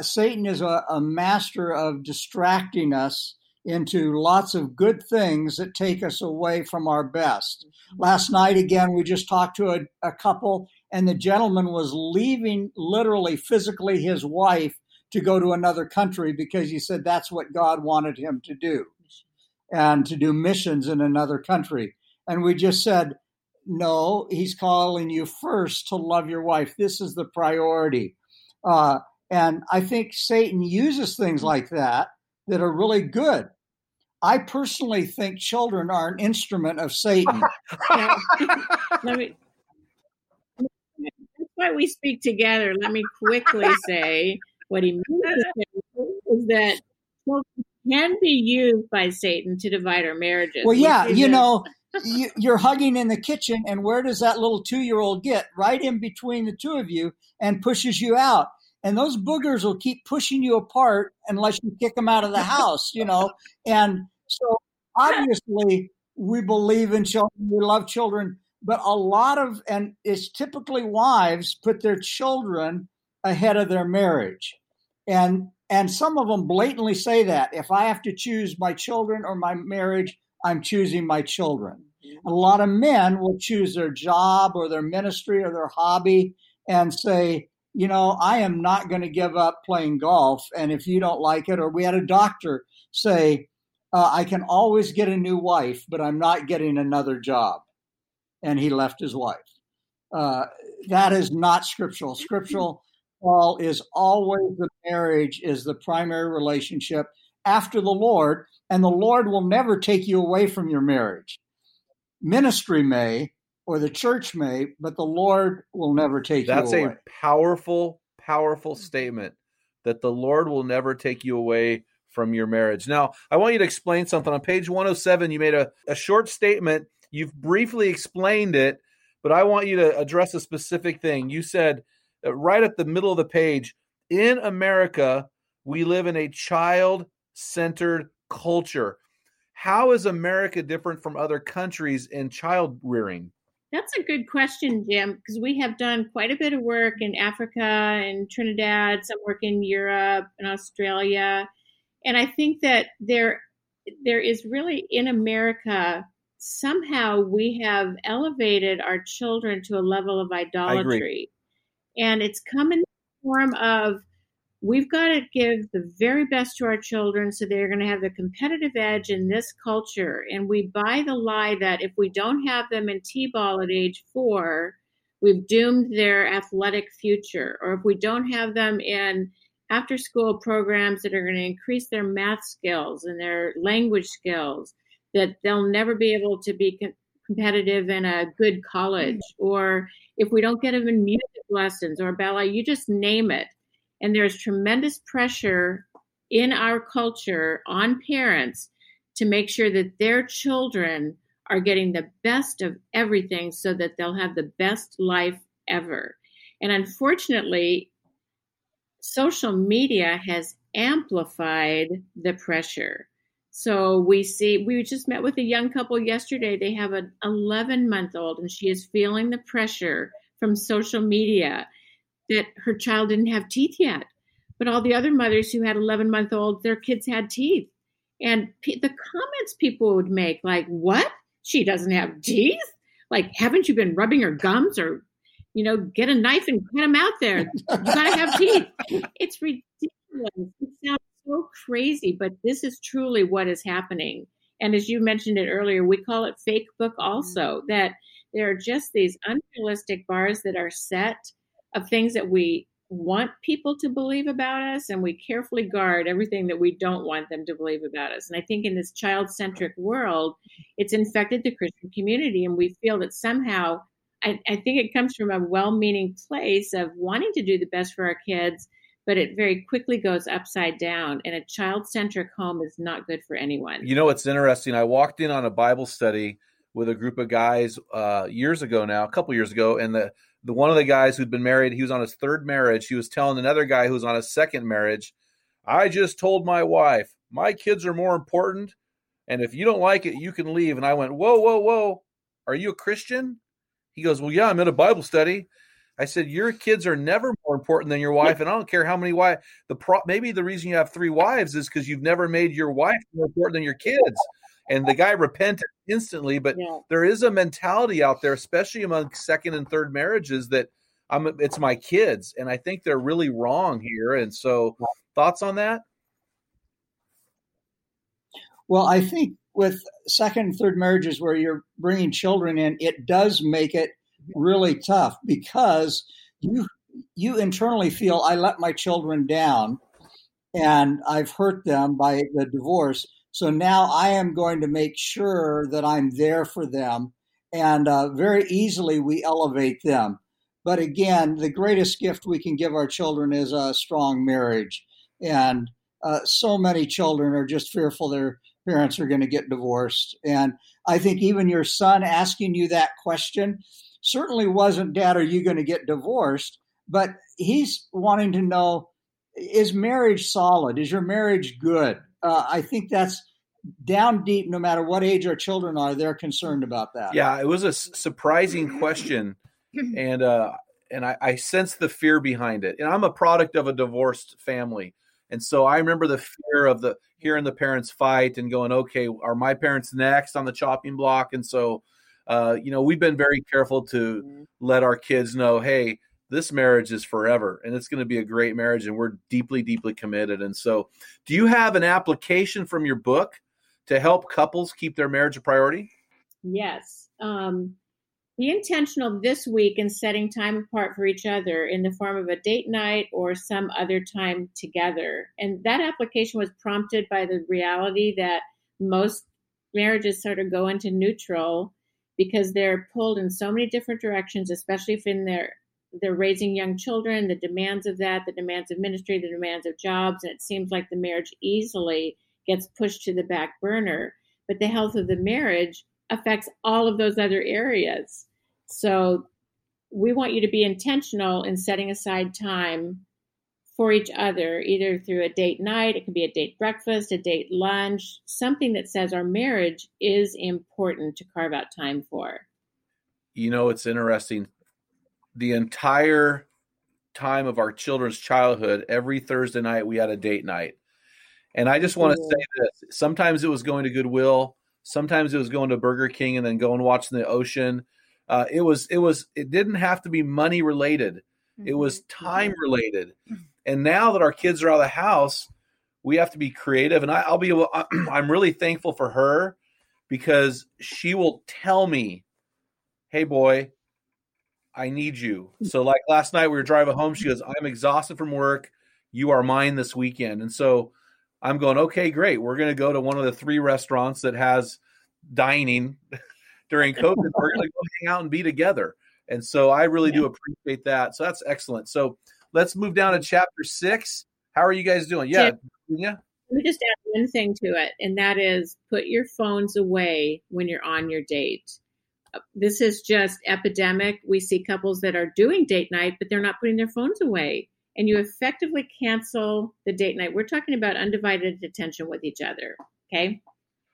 Satan is a master of distracting us into lots of good things that take us away from our best. Last night, again, we just talked to a couple, and the gentleman was leaving literally physically his wife to go to another country because he said that's what God wanted him to do, and to do missions in another country. And we just said, no, he's calling you first to love your wife. This is the priority. And I think Satan uses things like that are really good. I personally think children are an instrument of Satan. That's why we speak together. Let me quickly say what he means is that children can be used by Satan to divide our marriages. Well, yeah, you're hugging in the kitchen, and where does that little 2-year-old get? Right in between the two of you and pushes you out. And those boogers will keep pushing you apart unless you kick them out of the house, And so obviously we believe in children, we love children, but and it's typically wives put their children ahead of their marriage. And some of them blatantly say that. If I have to choose my children or my marriage, I'm choosing my children. A lot of men will choose their job or their ministry or their hobby and say, I am not going to give up playing golf. And if you don't like it, or we had a doctor say, I can always get a new wife, but I'm not getting another job. And he left his wife. That is not scriptural. Scriptural call is always the marriage is the primary relationship after the Lord. And the Lord will never take you away from your marriage. Ministry may, or the church may, but the Lord will never take you away. That's a powerful, powerful statement, that the Lord will never take you away from your marriage. Now, I want you to explain something. On page 107, you made a short statement. You've briefly explained it, but I want you to address a specific thing. You said right at the middle of the page, in America, we live in a child-centered culture. How is America different from other countries in child rearing? That's a good question, Jim, because we have done quite a bit of work in Africa and Trinidad, some work in Europe and Australia. And I think that there is really in America, somehow we have elevated our children to a level of idolatry. And it's come in the form of, we've got to give the very best to our children so they're going to have the competitive edge in this culture. And we buy the lie that if we don't have them in T-ball at age 4, we've doomed their athletic future. Or if we don't have them in after-school programs that are going to increase their math skills and their language skills, that they'll never be able to be competitive in a good college. Or if we don't get them in music lessons or ballet, you just name it. And there's tremendous pressure in our culture on parents to make sure that their children are getting the best of everything so that they'll have the best life ever. And unfortunately, social media has amplified the pressure. So we just met with a young couple yesterday. They have an 11-month-old, and she is feeling the pressure from social media that her child didn't have teeth yet. But all the other mothers who had 11-month-olds, their kids had teeth. And the comments people would make, like, what? She doesn't have teeth? Like, haven't you been rubbing her gums? Or, get a knife and cut them out there. You gotta have teeth. It's ridiculous. It sounds so crazy, but this is truly what is happening. And as you mentioned it earlier, we call it fake book also, that there are just these unrealistic bars that are set of things that we want people to believe about us, and we carefully guard everything that we don't want them to believe about us. And I think in this child-centric world, it's infected the Christian community, and we feel that somehow, I think it comes from a well-meaning place of wanting to do the best for our kids, but it very quickly goes upside down, and a child-centric home is not good for anyone. You know, it's interesting. I walked in on a Bible study with a group of guys a couple years ago, and the one of the guys who'd been married, he was on his third marriage. He was telling another guy who was on his second marriage, I just told my wife, my kids are more important, and if you don't like it, you can leave. And I went, whoa, whoa, whoa, are you a Christian? He goes, well, yeah, I'm in a Bible study. I said, your kids are never more important than your wife, and I don't care how many wives. Maybe the reason you have 3 wives is because you've never made your wife more important than your kids. And the guy repented instantly, but there is a mentality out there, especially among second and third marriages, that it's my kids. And I think they're really wrong here. And so thoughts on that? Well, I think with second and third marriages where you're bringing children in, it does make it really tough because you internally feel, I let my children down and I've hurt them by the divorce. So now I am going to make sure that I'm there for them. And very easily we elevate them. But again, the greatest gift we can give our children is a strong marriage. And so many children are just fearful their parents are going to get divorced. And I think even your son asking you that question certainly wasn't, Dad, are you going to get divorced? But he's wanting to know, is marriage solid? Is your marriage good? I think that's down deep, no matter what age our children are, they're concerned about that. Yeah, it was a surprising question. And I sense the fear behind it. And I'm a product of a divorced family. And so I remember the fear of hearing the parents fight and going, okay, are my parents next on the chopping block? And so, we've been very careful to let our kids know, hey, this marriage is forever and it's going to be a great marriage and we're deeply, deeply committed. And so do you have an application from your book to help couples keep their marriage a priority? Yes. Be intentional this week in setting time apart for each other in the form of a date night or some other time together. And that application was prompted by the reality that most marriages sort of go into neutral because they're pulled in so many different directions, especially if they're raising young children, the demands of that, the demands of ministry, the demands of jobs. And it seems like the marriage easily gets pushed to the back burner. But the health of the marriage affects all of those other areas. So we want you to be intentional in setting aside time for each other, either through a date night, it can be a date breakfast, a date lunch, something that says our marriage is important to carve out time for. You know, it's interesting. The entire time of our children's childhood, every Thursday night, we had a date night. And I just want to say this. Sometimes it was going to Goodwill. Sometimes it was going to Burger King and then going and watching the ocean. It didn't have to be money related. It was time related. And now that our kids are out of the house, we have to be creative. And I'm really thankful for her, because she will tell me, hey boy, I need you. So like last night we were driving home. She goes, I'm exhausted from work. You are mine this weekend. And so I'm going, okay, great. We're going to go to one of the 3 restaurants that has dining during COVID. We're going to go hang out and be together. And so I really do appreciate that. So that's excellent. So let's move down to chapter 6. How are you guys doing? Yeah. Let me just add one thing to it. And that is, put your phones away when you're on your date. This is just epidemic. We see couples that are doing date night, but they're not putting their phones away. And you effectively cancel the date night. We're talking about undivided attention with each other. Okay.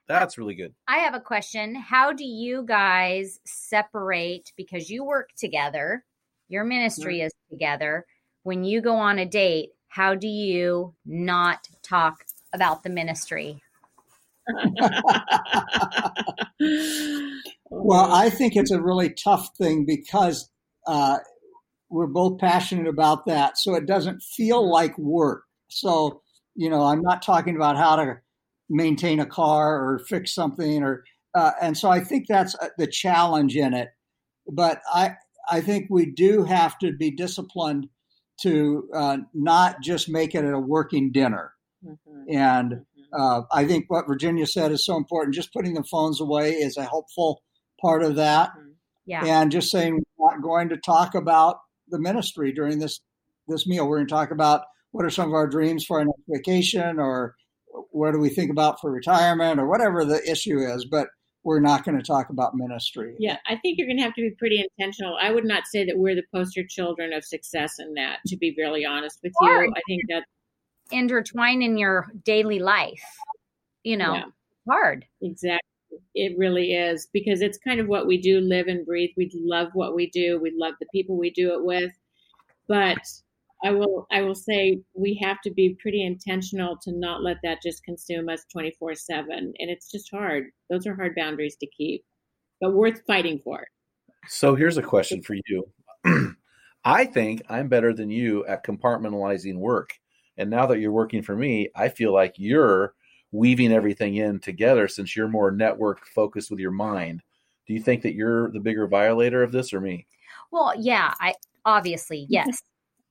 That's really good. I have a question. How do you guys separate, because you work together, your ministry is together. When you go on a date, how do you not talk about the ministry? Well, I think it's a really tough thing, because we're both passionate about that. So it doesn't feel like work. So, you know, I'm not talking about how to maintain a car or fix something, or and so I think that's the challenge in it. But I think we do have to be disciplined to not just make it a working dinner. Mm-hmm. And I think what Virginia said is so important. Just putting the phones away is a helpful part of that. Mm-hmm. Yeah. And just saying we're not going to talk about the ministry during this meal. We're going to talk about what are some of our dreams for our next vacation, or what do we think about for retirement, or whatever the issue is, but we're not going to talk about ministry. Yeah. I think you're going to have to be pretty intentional. I would not say that we're the poster children of success in that, to be really honest with you. Or I think that's intertwined in your daily life, you know, hard. Exactly. It really is, because it's kind of what we do, live and breathe. We love what we do. We love the people we do it with, but I will say we have to be pretty intentional to not let that just consume us 24/7. And it's just hard. Those are hard boundaries to keep, but worth fighting for. So here's a question for you. I think I'm better than you at compartmentalizing work. And now that you're working for me, I feel like you're weaving everything in together, since you're more network focused with your mind. Do you think that you're the bigger violator of this, or me? Well, yeah, obviously, yes.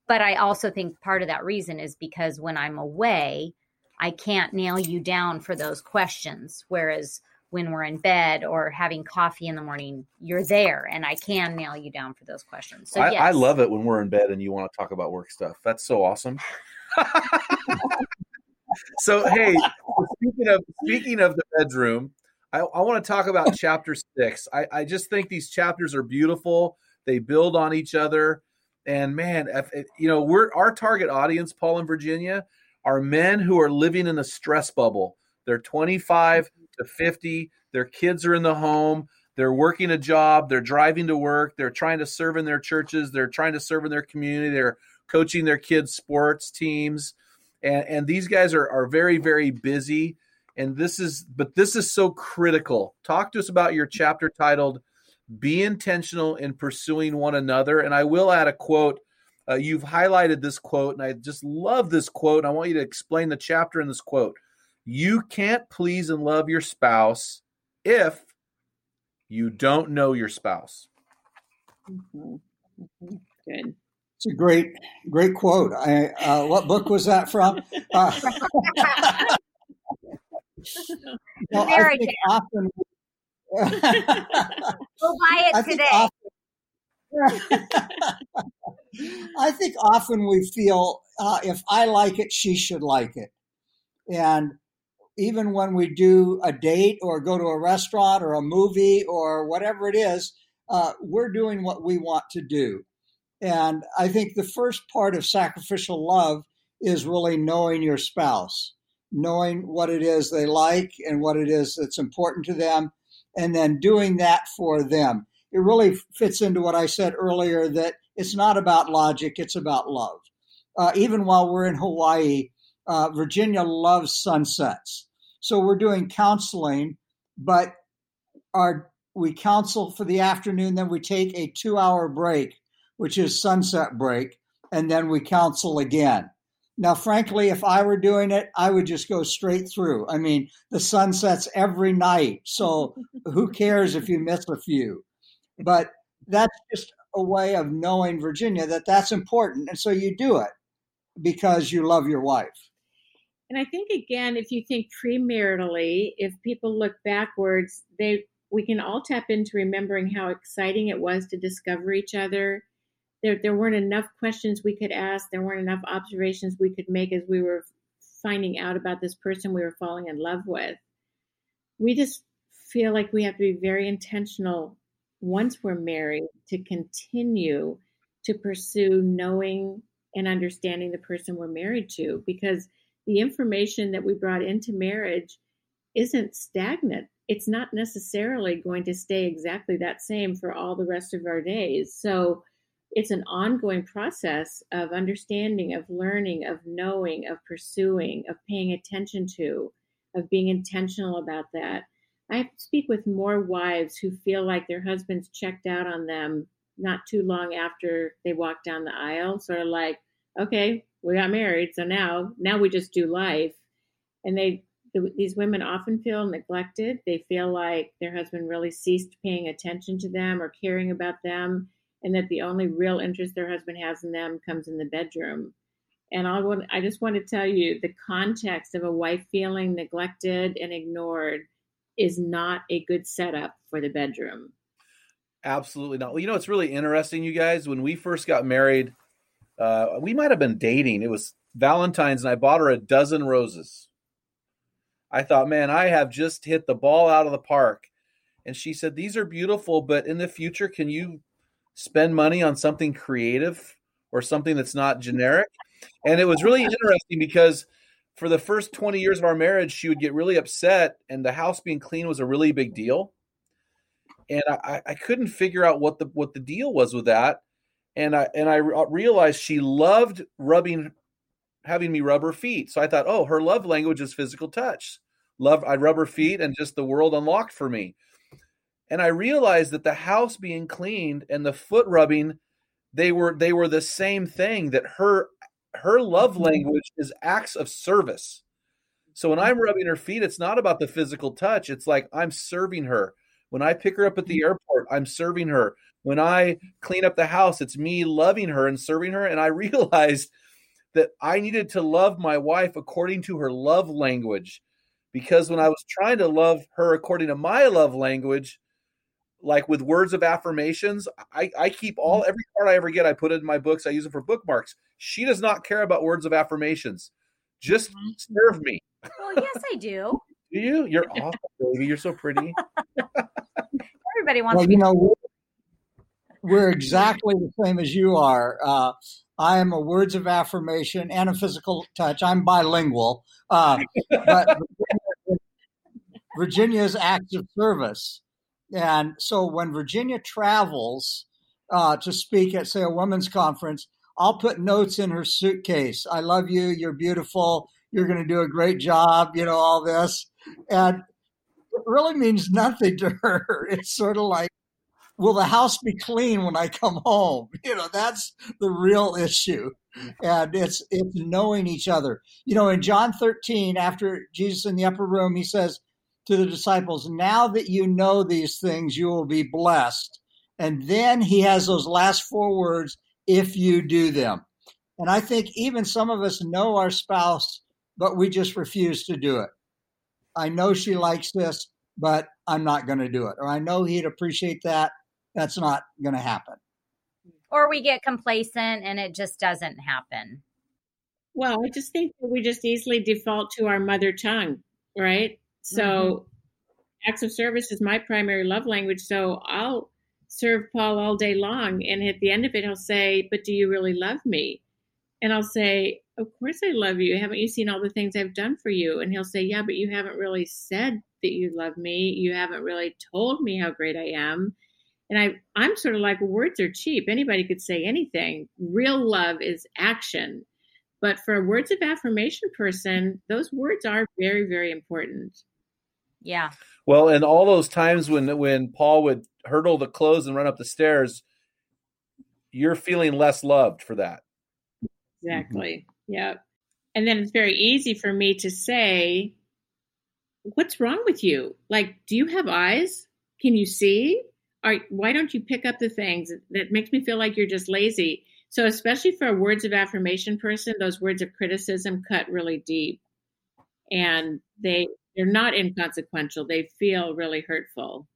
But I also think part of that reason is because when I'm away, I can't nail you down for those questions. Whereas when we're in bed or having coffee in the morning, you're there and I can nail you down for those questions. So I love it when we're in bed and you want to talk about work stuff. That's so awesome. So, hey, speaking of the bedroom, I want to talk about chapter 6. I just think these chapters are beautiful. They build on each other. And man, our target audience, Paul and Virginia, are men who are living in a stress bubble. They're 25 to 50. Their kids are in the home. They're working a job. They're driving to work. They're trying to serve in their churches. They're trying to serve in their community. They're coaching their kids' sports teams. And these guys are very, very busy. And this is so critical. Talk to us about your chapter titled, Be Intentional in Pursuing One Another. And I will add a quote. You've highlighted this quote, and I just love this quote. And I want you to explain the chapter in this quote. You can't please and love your spouse if you don't know your spouse. Mm-hmm. Mm-hmm. Good. It's a great quote. What book was that from? Well, I think often... We'll buy it today. I think often we feel if I like it, she should like it. And even when we do a date or go to a restaurant or a movie or whatever it is, we're doing what we want to do. And I think the first part of sacrificial love is really knowing your spouse, knowing what it is they like and what it is that's important to them, and then doing that for them. It really fits into what I said earlier, that it's not about logic, it's about love. Even while we're in Hawaii, Virginia loves sunsets. So we're doing counseling, but we counsel for the afternoon, then we take a 2-hour break, which is sunset break, and then we counsel again. Now, frankly, if I were doing it, I would just go straight through. I mean, the sun sets every night, so who cares if you miss a few? But that's just a way of knowing, Virginia, that that's important. And so you do it because you love your wife. And I think, again, if you think premaritally, if people look backwards, we can all tap into remembering how exciting it was to discover each other. There weren't enough questions we could ask. There weren't enough observations we could make as we were finding out about this person we were falling in love with. We just feel like we have to be very intentional once we're married to continue to pursue knowing and understanding the person we're married to, because the information that we brought into marriage isn't stagnant. It's not necessarily going to stay exactly that same for all the rest of our days. So it's an ongoing process of understanding, of learning, of knowing, of pursuing, of paying attention to, of being intentional about that. I speak with more wives who feel like their husbands checked out on them not too long after they walked down the aisle, sort of like, okay, we got married, so now we just do life. And these women often feel neglected. They feel like their husband really ceased paying attention to them or caring about them, and that the only real interest their husband has in them comes in the bedroom. And I just want to tell you, the context of a wife feeling neglected and ignored is not a good setup for the bedroom. Absolutely not. Well, it's really interesting, you guys. When we first got married, we might have been dating. It was Valentine's, and I bought her a dozen roses. I thought, man, I have just hit the ball out of the park. And she said, these are beautiful, but in the future, can you spend money on something creative or something that's not generic? And it was really interesting because for the first 20 years of our marriage, she would get really upset, and the house being clean was a really big deal. And I couldn't figure out what the deal was with that. And I realized she loved having me rub her feet. So I thought, oh, her love language is physical touch. I rub her feet, and just the world unlocked for me. And I realized that the house being cleaned and the foot rubbing, they were the same thing, that her love language is acts of service. So when I'm rubbing her feet, it's not about the physical touch. It's like I'm serving her. When I pick her up at the airport, I'm serving her. When I clean up the house, it's me loving her and serving her. And I realized that I needed to love my wife according to her love language, because when I was trying to love her according to my love language, like with words of affirmations, I keep every card I ever get, I put it in my books. I use it for bookmarks. She does not care about words of affirmations. Just serve me. Well, yes, I do. Do you? You're awesome, baby. You're so pretty. Everybody wants to be. We're exactly the same as you are. I am a words of affirmation and a physical touch. I'm bilingual. But Virginia's acts of service. And so when Virginia travels to speak at, say, a women's conference, I'll put notes in her suitcase. I love you. You're beautiful. You're going to do a great job. All this. And it really means nothing to her. It's sort of like, will the house be clean when I come home? That's the real issue. And it's knowing each other. In John 13, after Jesus in the upper room, he says to the disciples, now that you know these things, you will be blessed. And then he has those last four words, if you do them. And I think even some of us know our spouse, but we just refuse to do it. I know she likes this, but I'm not going to do it. Or I know he'd appreciate that. That's not going to happen. Or we get complacent and it just doesn't happen. Well, I just think that we just easily default to our mother tongue, right? So acts of service is my primary love language. So I'll serve Paul all day long. And at the end of it, he'll say, but do you really love me? And I'll say, of course I love you. Haven't you seen all the things I've done for you? And he'll say, yeah, but you haven't really said that you love me. You haven't really told me how great I am. And I'm sort of like, words are cheap. Anybody could say anything. Real love is action. But for a words of affirmation person, those words are very, very important. Yeah. Well, and all those times when Paul would hurdle the clothes and run up the stairs, you're feeling less loved for that. Exactly. Mm-hmm. Yeah. And then it's very easy for me to say, what's wrong with you? Like, do you have eyes? Can you see? Why don't you pick up the things? That makes me feel like you're just lazy. So especially for a words of affirmation person, those words of criticism cut really deep. And they're not inconsequential. They feel really hurtful.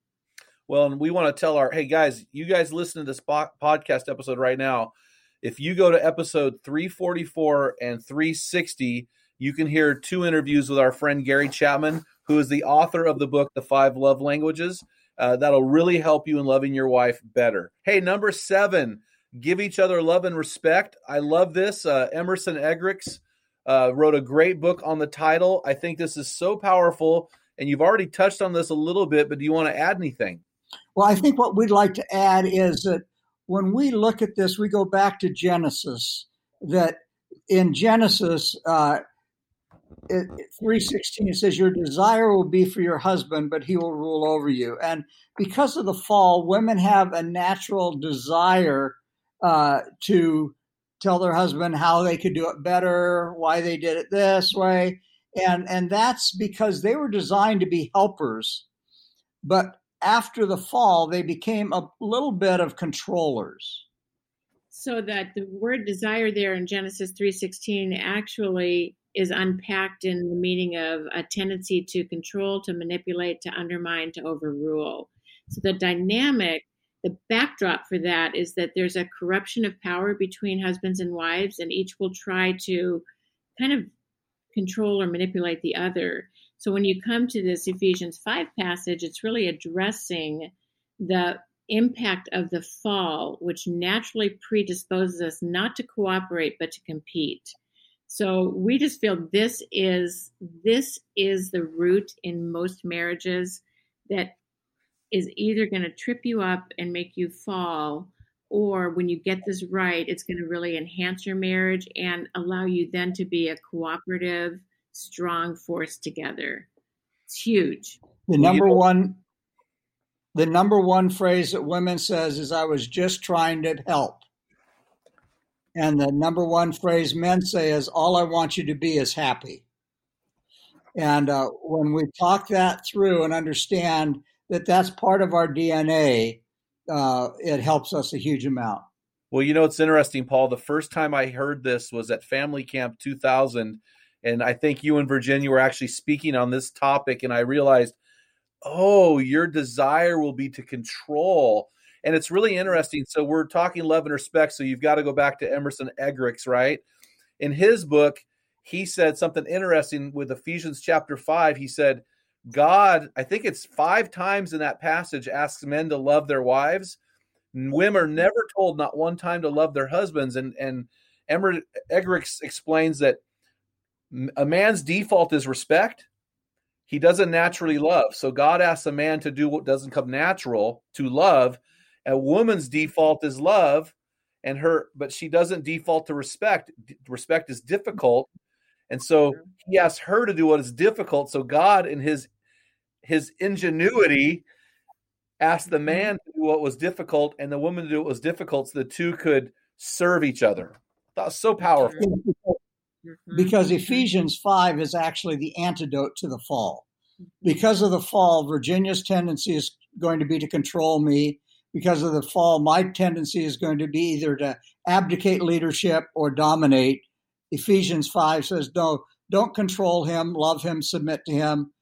Well, and we want to tell hey guys, you guys listen to this podcast episode right now. If you go to episode 344 and 360, you can hear two interviews with our friend Gary Chapman, who is the author of the book, The Five Love Languages. That'll really help you in loving your wife better. Hey, number 7, give each other love and respect. I love this. Emerson Eggerichs wrote a great book on the title. I think this is so powerful, and you've already touched on this a little bit, but do you want to add anything? Well, I think what we'd like to add is that when we look at this, we go back to Genesis, that in Genesis 3:16, it says, your desire will be for your husband, but he will rule over you. And because of the fall, women have a natural desire to tell their husband how they could do it better, why they did it this way. And that's because they were designed to be helpers. But after the fall, they became a little bit of controllers. So that the word desire there in Genesis 3:16 actually is unpacked in the meaning of a tendency to control, to manipulate, to undermine, to overrule. So the dynamic, the backdrop for that is that there's a corruption of power between husbands and wives, and each will try to kind of control or manipulate the other. So when you come to this Ephesians 5 passage, it's really addressing the impact of the fall, which naturally predisposes us not to cooperate, but to compete. So we just feel this is the root in most marriages that is either going to trip you up and make you fall, or when you get this right, it's going to really enhance your marriage and allow you then to be a cooperative, strong force together. It's huge. The number one phrase that women says is, I was just trying to help. And the number one phrase men say is, all I want you to be is happy. And when we talk that through and understand that that's part of our DNA, it helps us a huge amount. Well, you know, it's interesting, Paul. The first time I heard this was at Family Camp 2000. And I think you and Virginia were actually speaking on this topic. And I realized, oh, your desire will be to control. And it's really interesting. So we're talking love and respect. So you've got to go back to Emerson Eggerichs, right? In his book, he said something interesting with Ephesians chapter 5. He said, God, I think it's 5 times in that passage, asks men to love their wives. Women are never told not one time to love their husbands. And Eggerichs explains that a man's default is respect. He doesn't naturally love. So God asks a man to do what doesn't come natural, to love. A woman's default is love, but she doesn't default to respect. Respect is difficult, and so he asks her to do what is difficult. So God, in his ingenuity, asked the man to do what was difficult and the woman to do what was difficult, so the two could serve each other. That was so powerful. Because Ephesians 5 is actually the antidote to the fall. Because of the fall, Virginia's tendency is going to be to control me. Because of the fall, my tendency is going to be either to abdicate leadership or dominate. Ephesians 5 says, no, don't control him, love him, submit to him.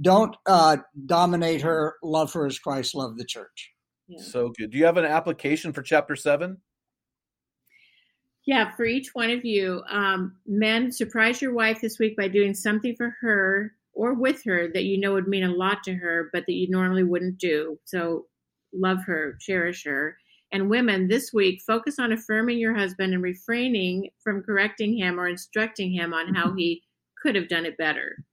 Don't dominate her, love her as Christ loved the church. Yeah. So good. Do you have an application for chapter 7? Yeah, for each one of you. Men, surprise your wife this week by doing something for her or with her that you know would mean a lot to her, but that you normally wouldn't do. So love her, cherish her. and women this week, focus on affirming your husband and refraining from correcting him or instructing him on how he could have done it better.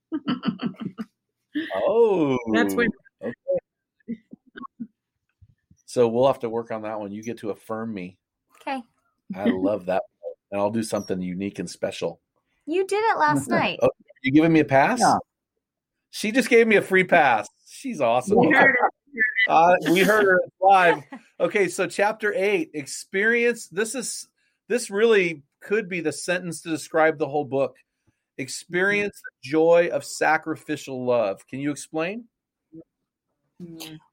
Oh, that's what. Okay. So we'll have to work on that one. You get to affirm me. Okay. I love that. And I'll do something unique and special. You did it last night. Oh, you giving me a pass? Yeah. She just gave me a free pass. She's awesome. We heard her. We heard her live. Okay. So chapter 8, experience. This really could be the sentence to describe the whole book. Experience the joy of sacrificial love. Can you explain?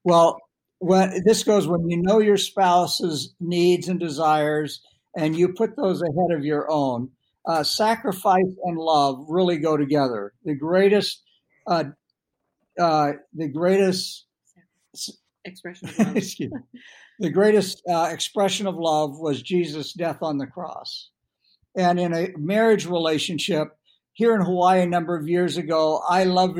Well, when you know your spouse's needs and desires and you put those ahead of your own, sacrifice and love really go together. The greatest expression of love. The greatest expression of love was Jesus' death on the cross. And in a marriage relationship, here in Hawaii a number of years ago, I love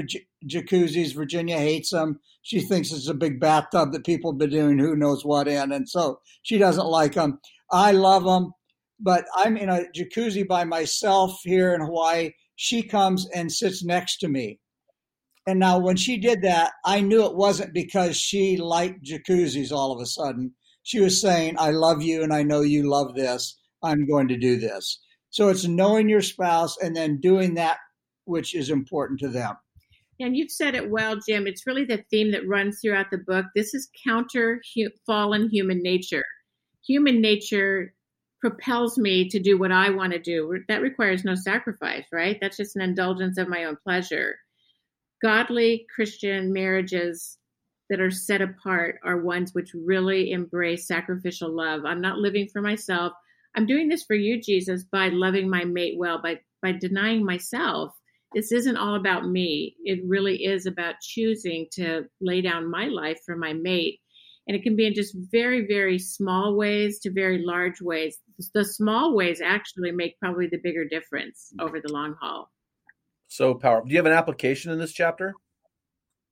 jacuzzis. Virginia hates them. She thinks it's a big bathtub that people have been doing who knows what in, and so she doesn't like them. I love them, but I'm in a jacuzzi by myself here in Hawaii. She comes and sits next to me. And now when she did that, I knew it wasn't because she liked jacuzzis all of a sudden. She was saying, I love you and I know you love this. I'm going to do this. So it's knowing your spouse and then doing that which is important to them. And you've said it well, Jim. It's really the theme that runs throughout the book. This is counter fallen human nature. Human nature propels me to do what I want to do. That requires no sacrifice, right? That's just an indulgence of my own pleasure. Godly Christian marriages that are set apart are ones which really embrace sacrificial love. I'm not living for myself. I'm doing this for you, Jesus, by loving my mate well, by denying myself. This isn't all about me. It really is about choosing to lay down my life for my mate. And it can be in just very, very small ways to very large ways. The small ways actually make probably the bigger difference over the long haul. So powerful. Do you have an application in this chapter?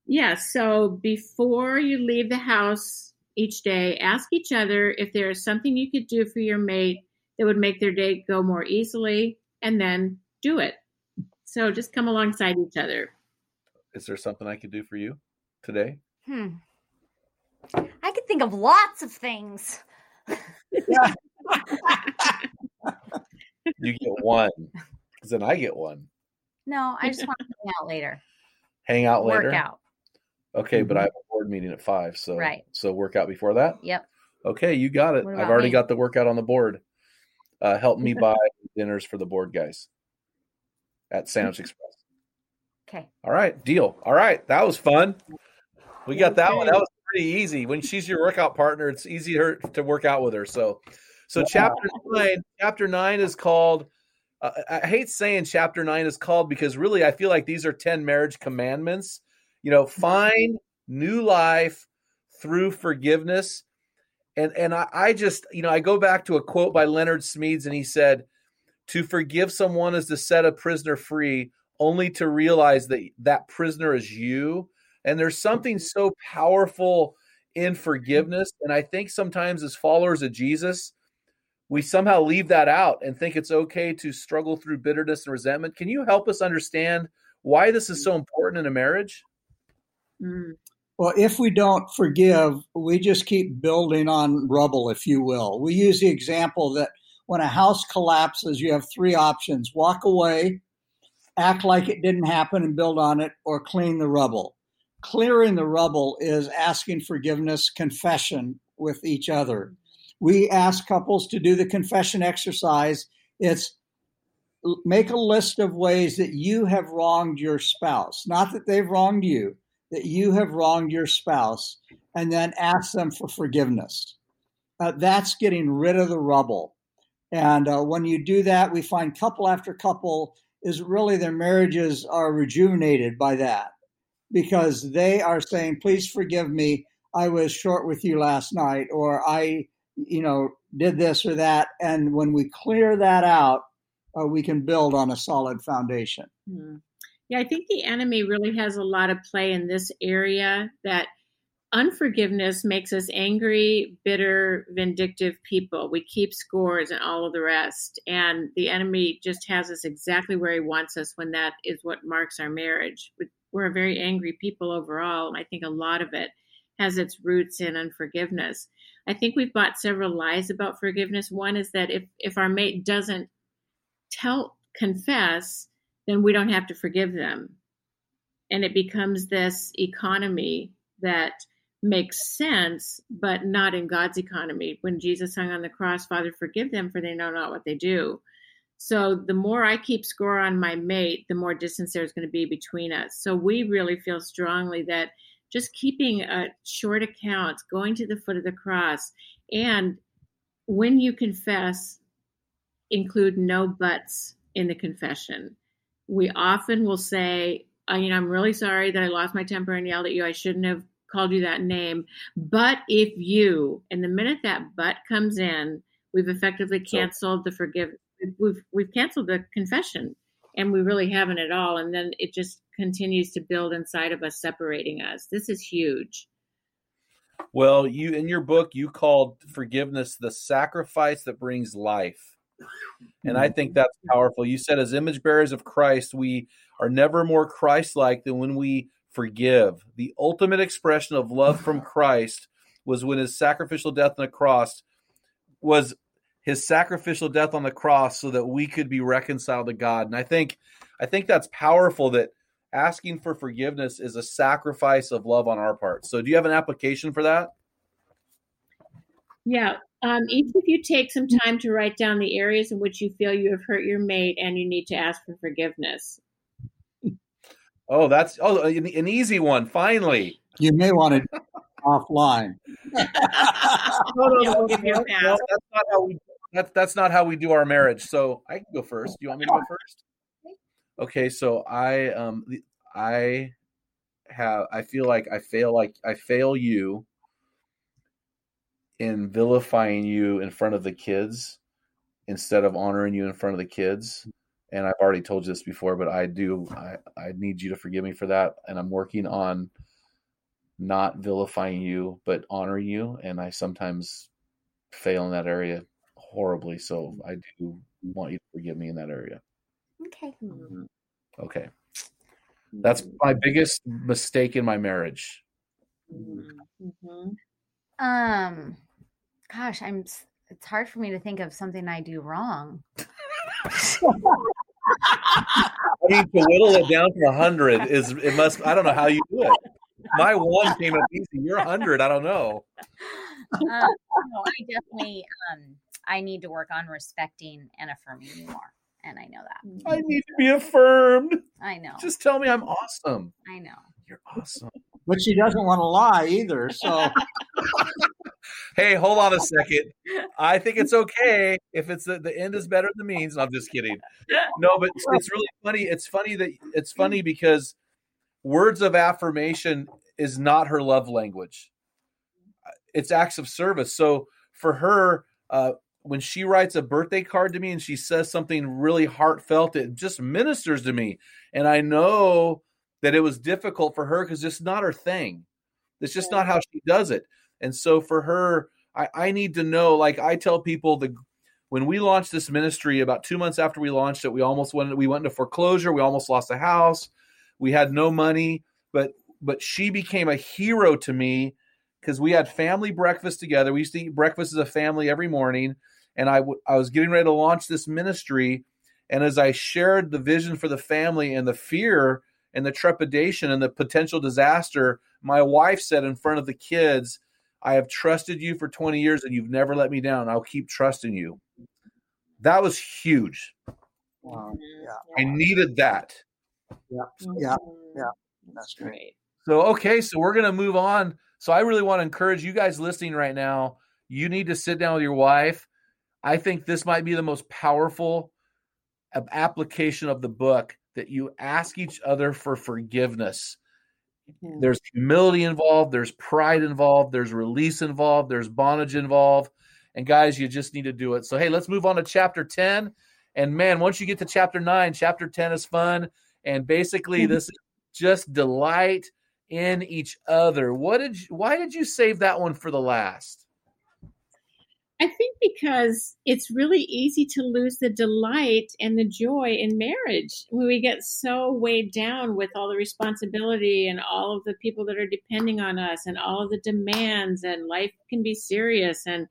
Yes. Yeah, so before you leave the house each day, ask each other if there is something you could do for your mate that would make their day go more easily, and then do it. So just come alongside each other. Is there something I could do for you today? I could think of lots of things. You get one, because then I get one. No, I just want to hang out later. Work out. Okay, but I have a board meeting at 5:00, so right. So workout before that? Yep. Okay, you got it. I've already got the workout on the board. Help me buy dinners for the board guys at Sandwich Express. Okay. All right, deal. All right, that was fun. We got that one. That was pretty easy. When she's your workout partner, it's easier to work out with her. So yeah. Chapter 9 is called, I hate saying chapter 9 is called because really I feel like these are 10 marriage commandments. You know, find new life through forgiveness. And I just, you know, I go back to a quote by Leonard Smeads, and he said, to forgive someone is to set a prisoner free, only to realize that that prisoner is you. And there's something so powerful in forgiveness. And I think sometimes as followers of Jesus, we somehow leave that out and think it's okay to struggle through bitterness and resentment. Can you help us understand why this is so important in a marriage? Well, if we don't forgive, we just keep building on rubble, if you will. We use the example that when a house collapses, you have three options: walk away, act like it didn't happen and build on it, or clean the rubble. Clearing the rubble is asking forgiveness, confession with each other. We ask couples to do the confession exercise. It's make a list of ways that you have wronged your spouse, not that they've wronged you. That you have wronged your spouse, and then ask them for forgiveness. That's getting rid of the rubble. And when you do that, we find couple after couple is really their marriages are rejuvenated by that, because they are saying, please forgive me. I was short with you last night, or I, did this or that. And when we clear that out, we can build on a solid foundation. Yeah, I think the enemy really has a lot of play in this area, that unforgiveness makes us angry, bitter, vindictive people. We keep scores and all of the rest. And the enemy just has us exactly where he wants us when that is what marks our marriage. We're a very angry people overall. And I think a lot of it has its roots in unforgiveness. I think we've bought several lies about forgiveness. One is that if our mate doesn't confess, then we don't have to forgive them. And it becomes this economy that makes sense, but not in God's economy. When Jesus hung on the cross, Father, forgive them, for they know not what they do. So the more I keep score on my mate, the more distance there's going to be between us. So we really feel strongly that just keeping a short account, going to the foot of the cross, and when you confess, include no buts in the confession. We often will say, I'm really sorry that I lost my temper and yelled at you. I shouldn't have called you that name. But if you, and the minute that but comes in, we've effectively canceled the forgiveness. We've canceled the confession, and we really haven't at all. And then it just continues to build inside of us, separating us. This is huge. Well, you, in your book, you called forgiveness the sacrifice that brings life. And I think that's powerful. You said, as image bearers of Christ, we are never more Christ-like than when we forgive. The ultimate expression of love from Christ was when his sacrificial death on the cross was his sacrificial death on the cross so that we could be reconciled to God. And I think that's powerful, that asking for forgiveness is a sacrifice of love on our part. So do you have an application for that? Yeah. Each of you take some time to write down the areas in which you feel you have hurt your mate and you need to ask for forgiveness. Oh, that's an easy one. Finally, you may want it offline. That's not how we do our marriage. So I can go first. Do you want me to go first? Okay. So I feel like I fail you in vilifying you in front of the kids instead of honoring you in front of the kids. And I've already told you this before, but I need you to forgive me for that. And I'm working on not vilifying you, but honoring you. And I sometimes fail in that area horribly. So I do want you to forgive me in that area. Okay. Okay. That's my biggest mistake in my marriage. Mm-hmm. Gosh, it's hard for me to think of something I do wrong. I mean, to whittle it down to 100 I don't know how you do it. My one came up easy. Your 100, I don't know. No, I definitely, I need to work on respecting and affirming you more. And I know that. I need to be affirmed. I know. Just tell me I'm awesome. I know. You're awesome. But she doesn't want to lie either. So, hey, hold on a second. I think it's okay if it's the end is better than the means. No, I'm just kidding. No, but it's really funny. It's funny because words of affirmation is not her love language. It's acts of service. So for her, when she writes a birthday card to me and she says something really heartfelt, it just ministers to me. And I know that it was difficult for her because it's not her thing. It's just not how she does it. And so for her, I need to know, like I tell people, when we launched this ministry, about 2 months after we launched it, we went into foreclosure. We almost lost a house. We had no money, but she became a hero to me because we had family breakfast together. We used to eat breakfast as a family every morning. And I was getting ready to launch this ministry. And as I shared the vision for the family and the fear and the trepidation and the potential disaster, my wife said in front of the kids, I have trusted you for 20 years and you've never let me down. I'll keep trusting you. That was huge. Wow. Yeah. I needed that. Yeah. That's great. So we're going to move on. So I really want to encourage you guys listening right now. You need to sit down with your wife. I think this might be the most powerful application of the book, that you ask each other for forgiveness. Mm-hmm. There's humility involved. There's pride involved. There's release involved. There's bondage involved. And guys, you just need to do it. So, hey, let's move on to chapter 10. And man, once you get to chapter 9, chapter 10 is fun. And basically this is just delight in each other. Why did you save that one for the last? I think because it's really easy to lose the delight and the joy in marriage when we get so weighed down with all the responsibility and all of the people that are depending on us and all of the demands, and life can be serious. And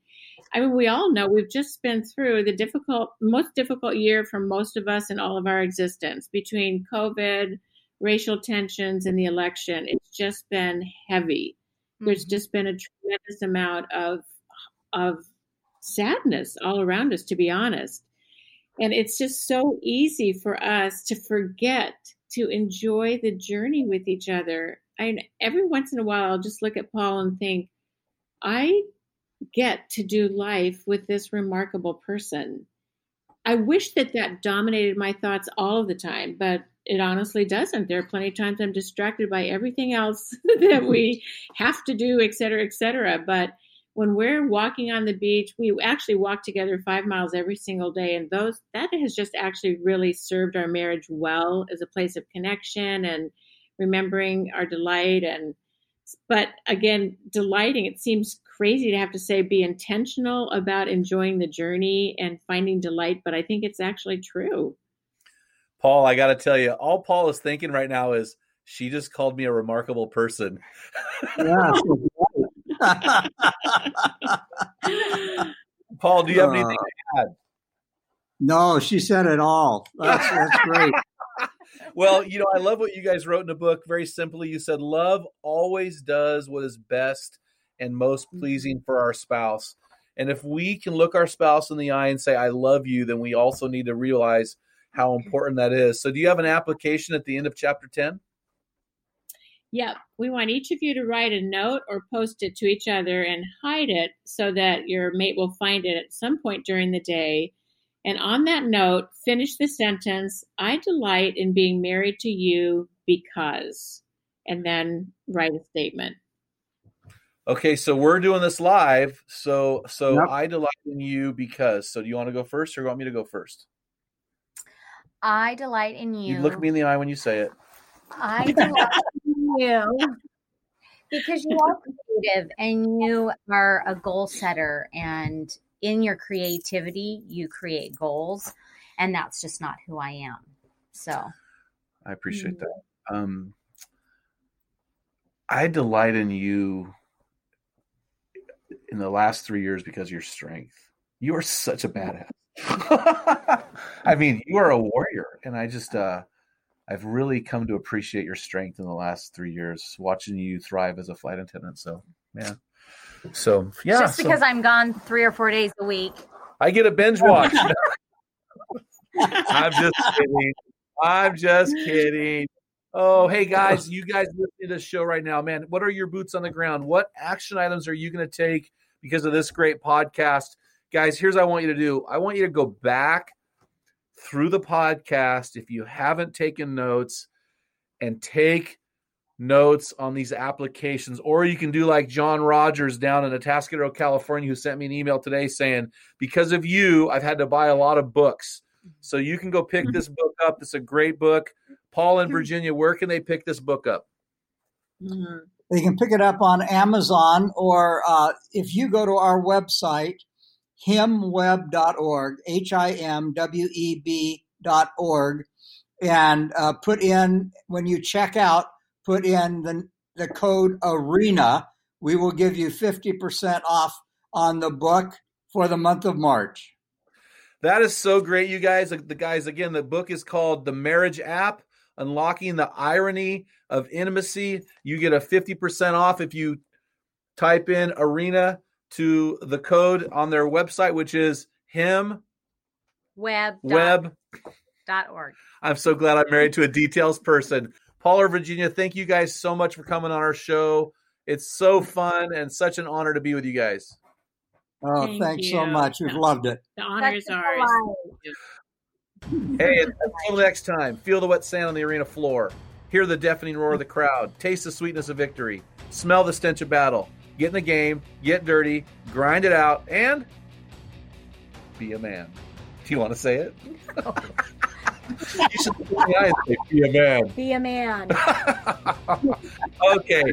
I mean, we all know we've just been through the most difficult year for most of us in all of our existence, between COVID, racial tensions, and the election. It's just been heavy. Mm-hmm. There's just been a tremendous amount of sadness all around us, to be honest. And it's just so easy for us to forget to enjoy the journey with each other. And every once in a while, I'll just look at Paul and think, I get to do life with this remarkable person. I wish that dominated my thoughts all of the time, but it honestly doesn't. There are plenty of times I'm distracted by everything else that we have to do, et cetera, et cetera. But when we're walking on the beach, we actually walk together 5 miles every single day. And that has just actually really served our marriage well as a place of connection and remembering our delight. But again, delighting, it seems crazy to have to say, be intentional about enjoying the journey and finding delight. But I think it's actually true. Paul, I got to tell you, all Paul is thinking right now is, she just called me a remarkable person. Yeah. Paul, do you have anything to add? No, she said it all. That's great. Well, I love what you guys wrote in the book. Very simply, you said, love always does what is best and most pleasing for our spouse. And if we can look our spouse in the eye and say, I love you, then we also need to realize how important that is. So do you have an application at the end of chapter 10? Yep. We want each of you to write a note or post it to each other and hide it so that your mate will find it at some point during the day. And on that note, finish the sentence, I delight in being married to you because, and then write a statement. Okay. So we're doing this live. So yep. I delight in you because, so do you want to go first or do you want me to go first? I delight in you. You look me in the eye when you say it. I delight you because you are creative and you are a goal setter, and in your creativity you create goals, and that's just not who I am. So I appreciate that. I delight in you in the last 3 years because of your strength. You are such a badass. I mean, you are a warrior, and I just I've really come to appreciate your strength in the last 3 years, watching you thrive as a flight attendant. So, yeah. Just because I'm gone 3 or 4 days a week, I get a binge watch. I'm just kidding. Oh, hey guys, you guys listening to this show right now, man, what are your boots on the ground? What action items are you going to take because of this great podcast? Guys, here's what I want you to do. I want you to go back through the podcast, if you haven't taken notes, and take notes on these applications, or you can do like John Rogers down in Atascadero, California, who sent me an email today saying, because of you, I've had to buy a lot of books. So you can go pick this book up. It's a great book. Paul in Virginia, where can they pick this book up? They can pick it up on Amazon, or if you go to our website, Himweb.org, Himweb.org, and put in, when you check out, put in the code ARENA. We will give you 50% off on the book for the month of March. That is so great, you guys. Again, the book is called The Marriage App, Unlocking the Irony of Intimacy. You get a 50% off if you type in ARENA to the code on their website, which is himweb.org. I'm so glad I'm married to a details person. Paul or Virginia, thank you guys so much for coming on our show. It's so fun and such an honor to be with you guys. Oh, thanks so much. We've loved it. The honor is ours. Hey, until next time, feel the wet sand on the arena floor. Hear the deafening roar of the crowd. Taste the sweetness of victory. Smell the stench of battle. Get in the game, get dirty, grind it out, and be a man. Do you want to say it? No. You should look in the eye and say, be a man. Be a man. Okay.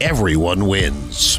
everyone wins.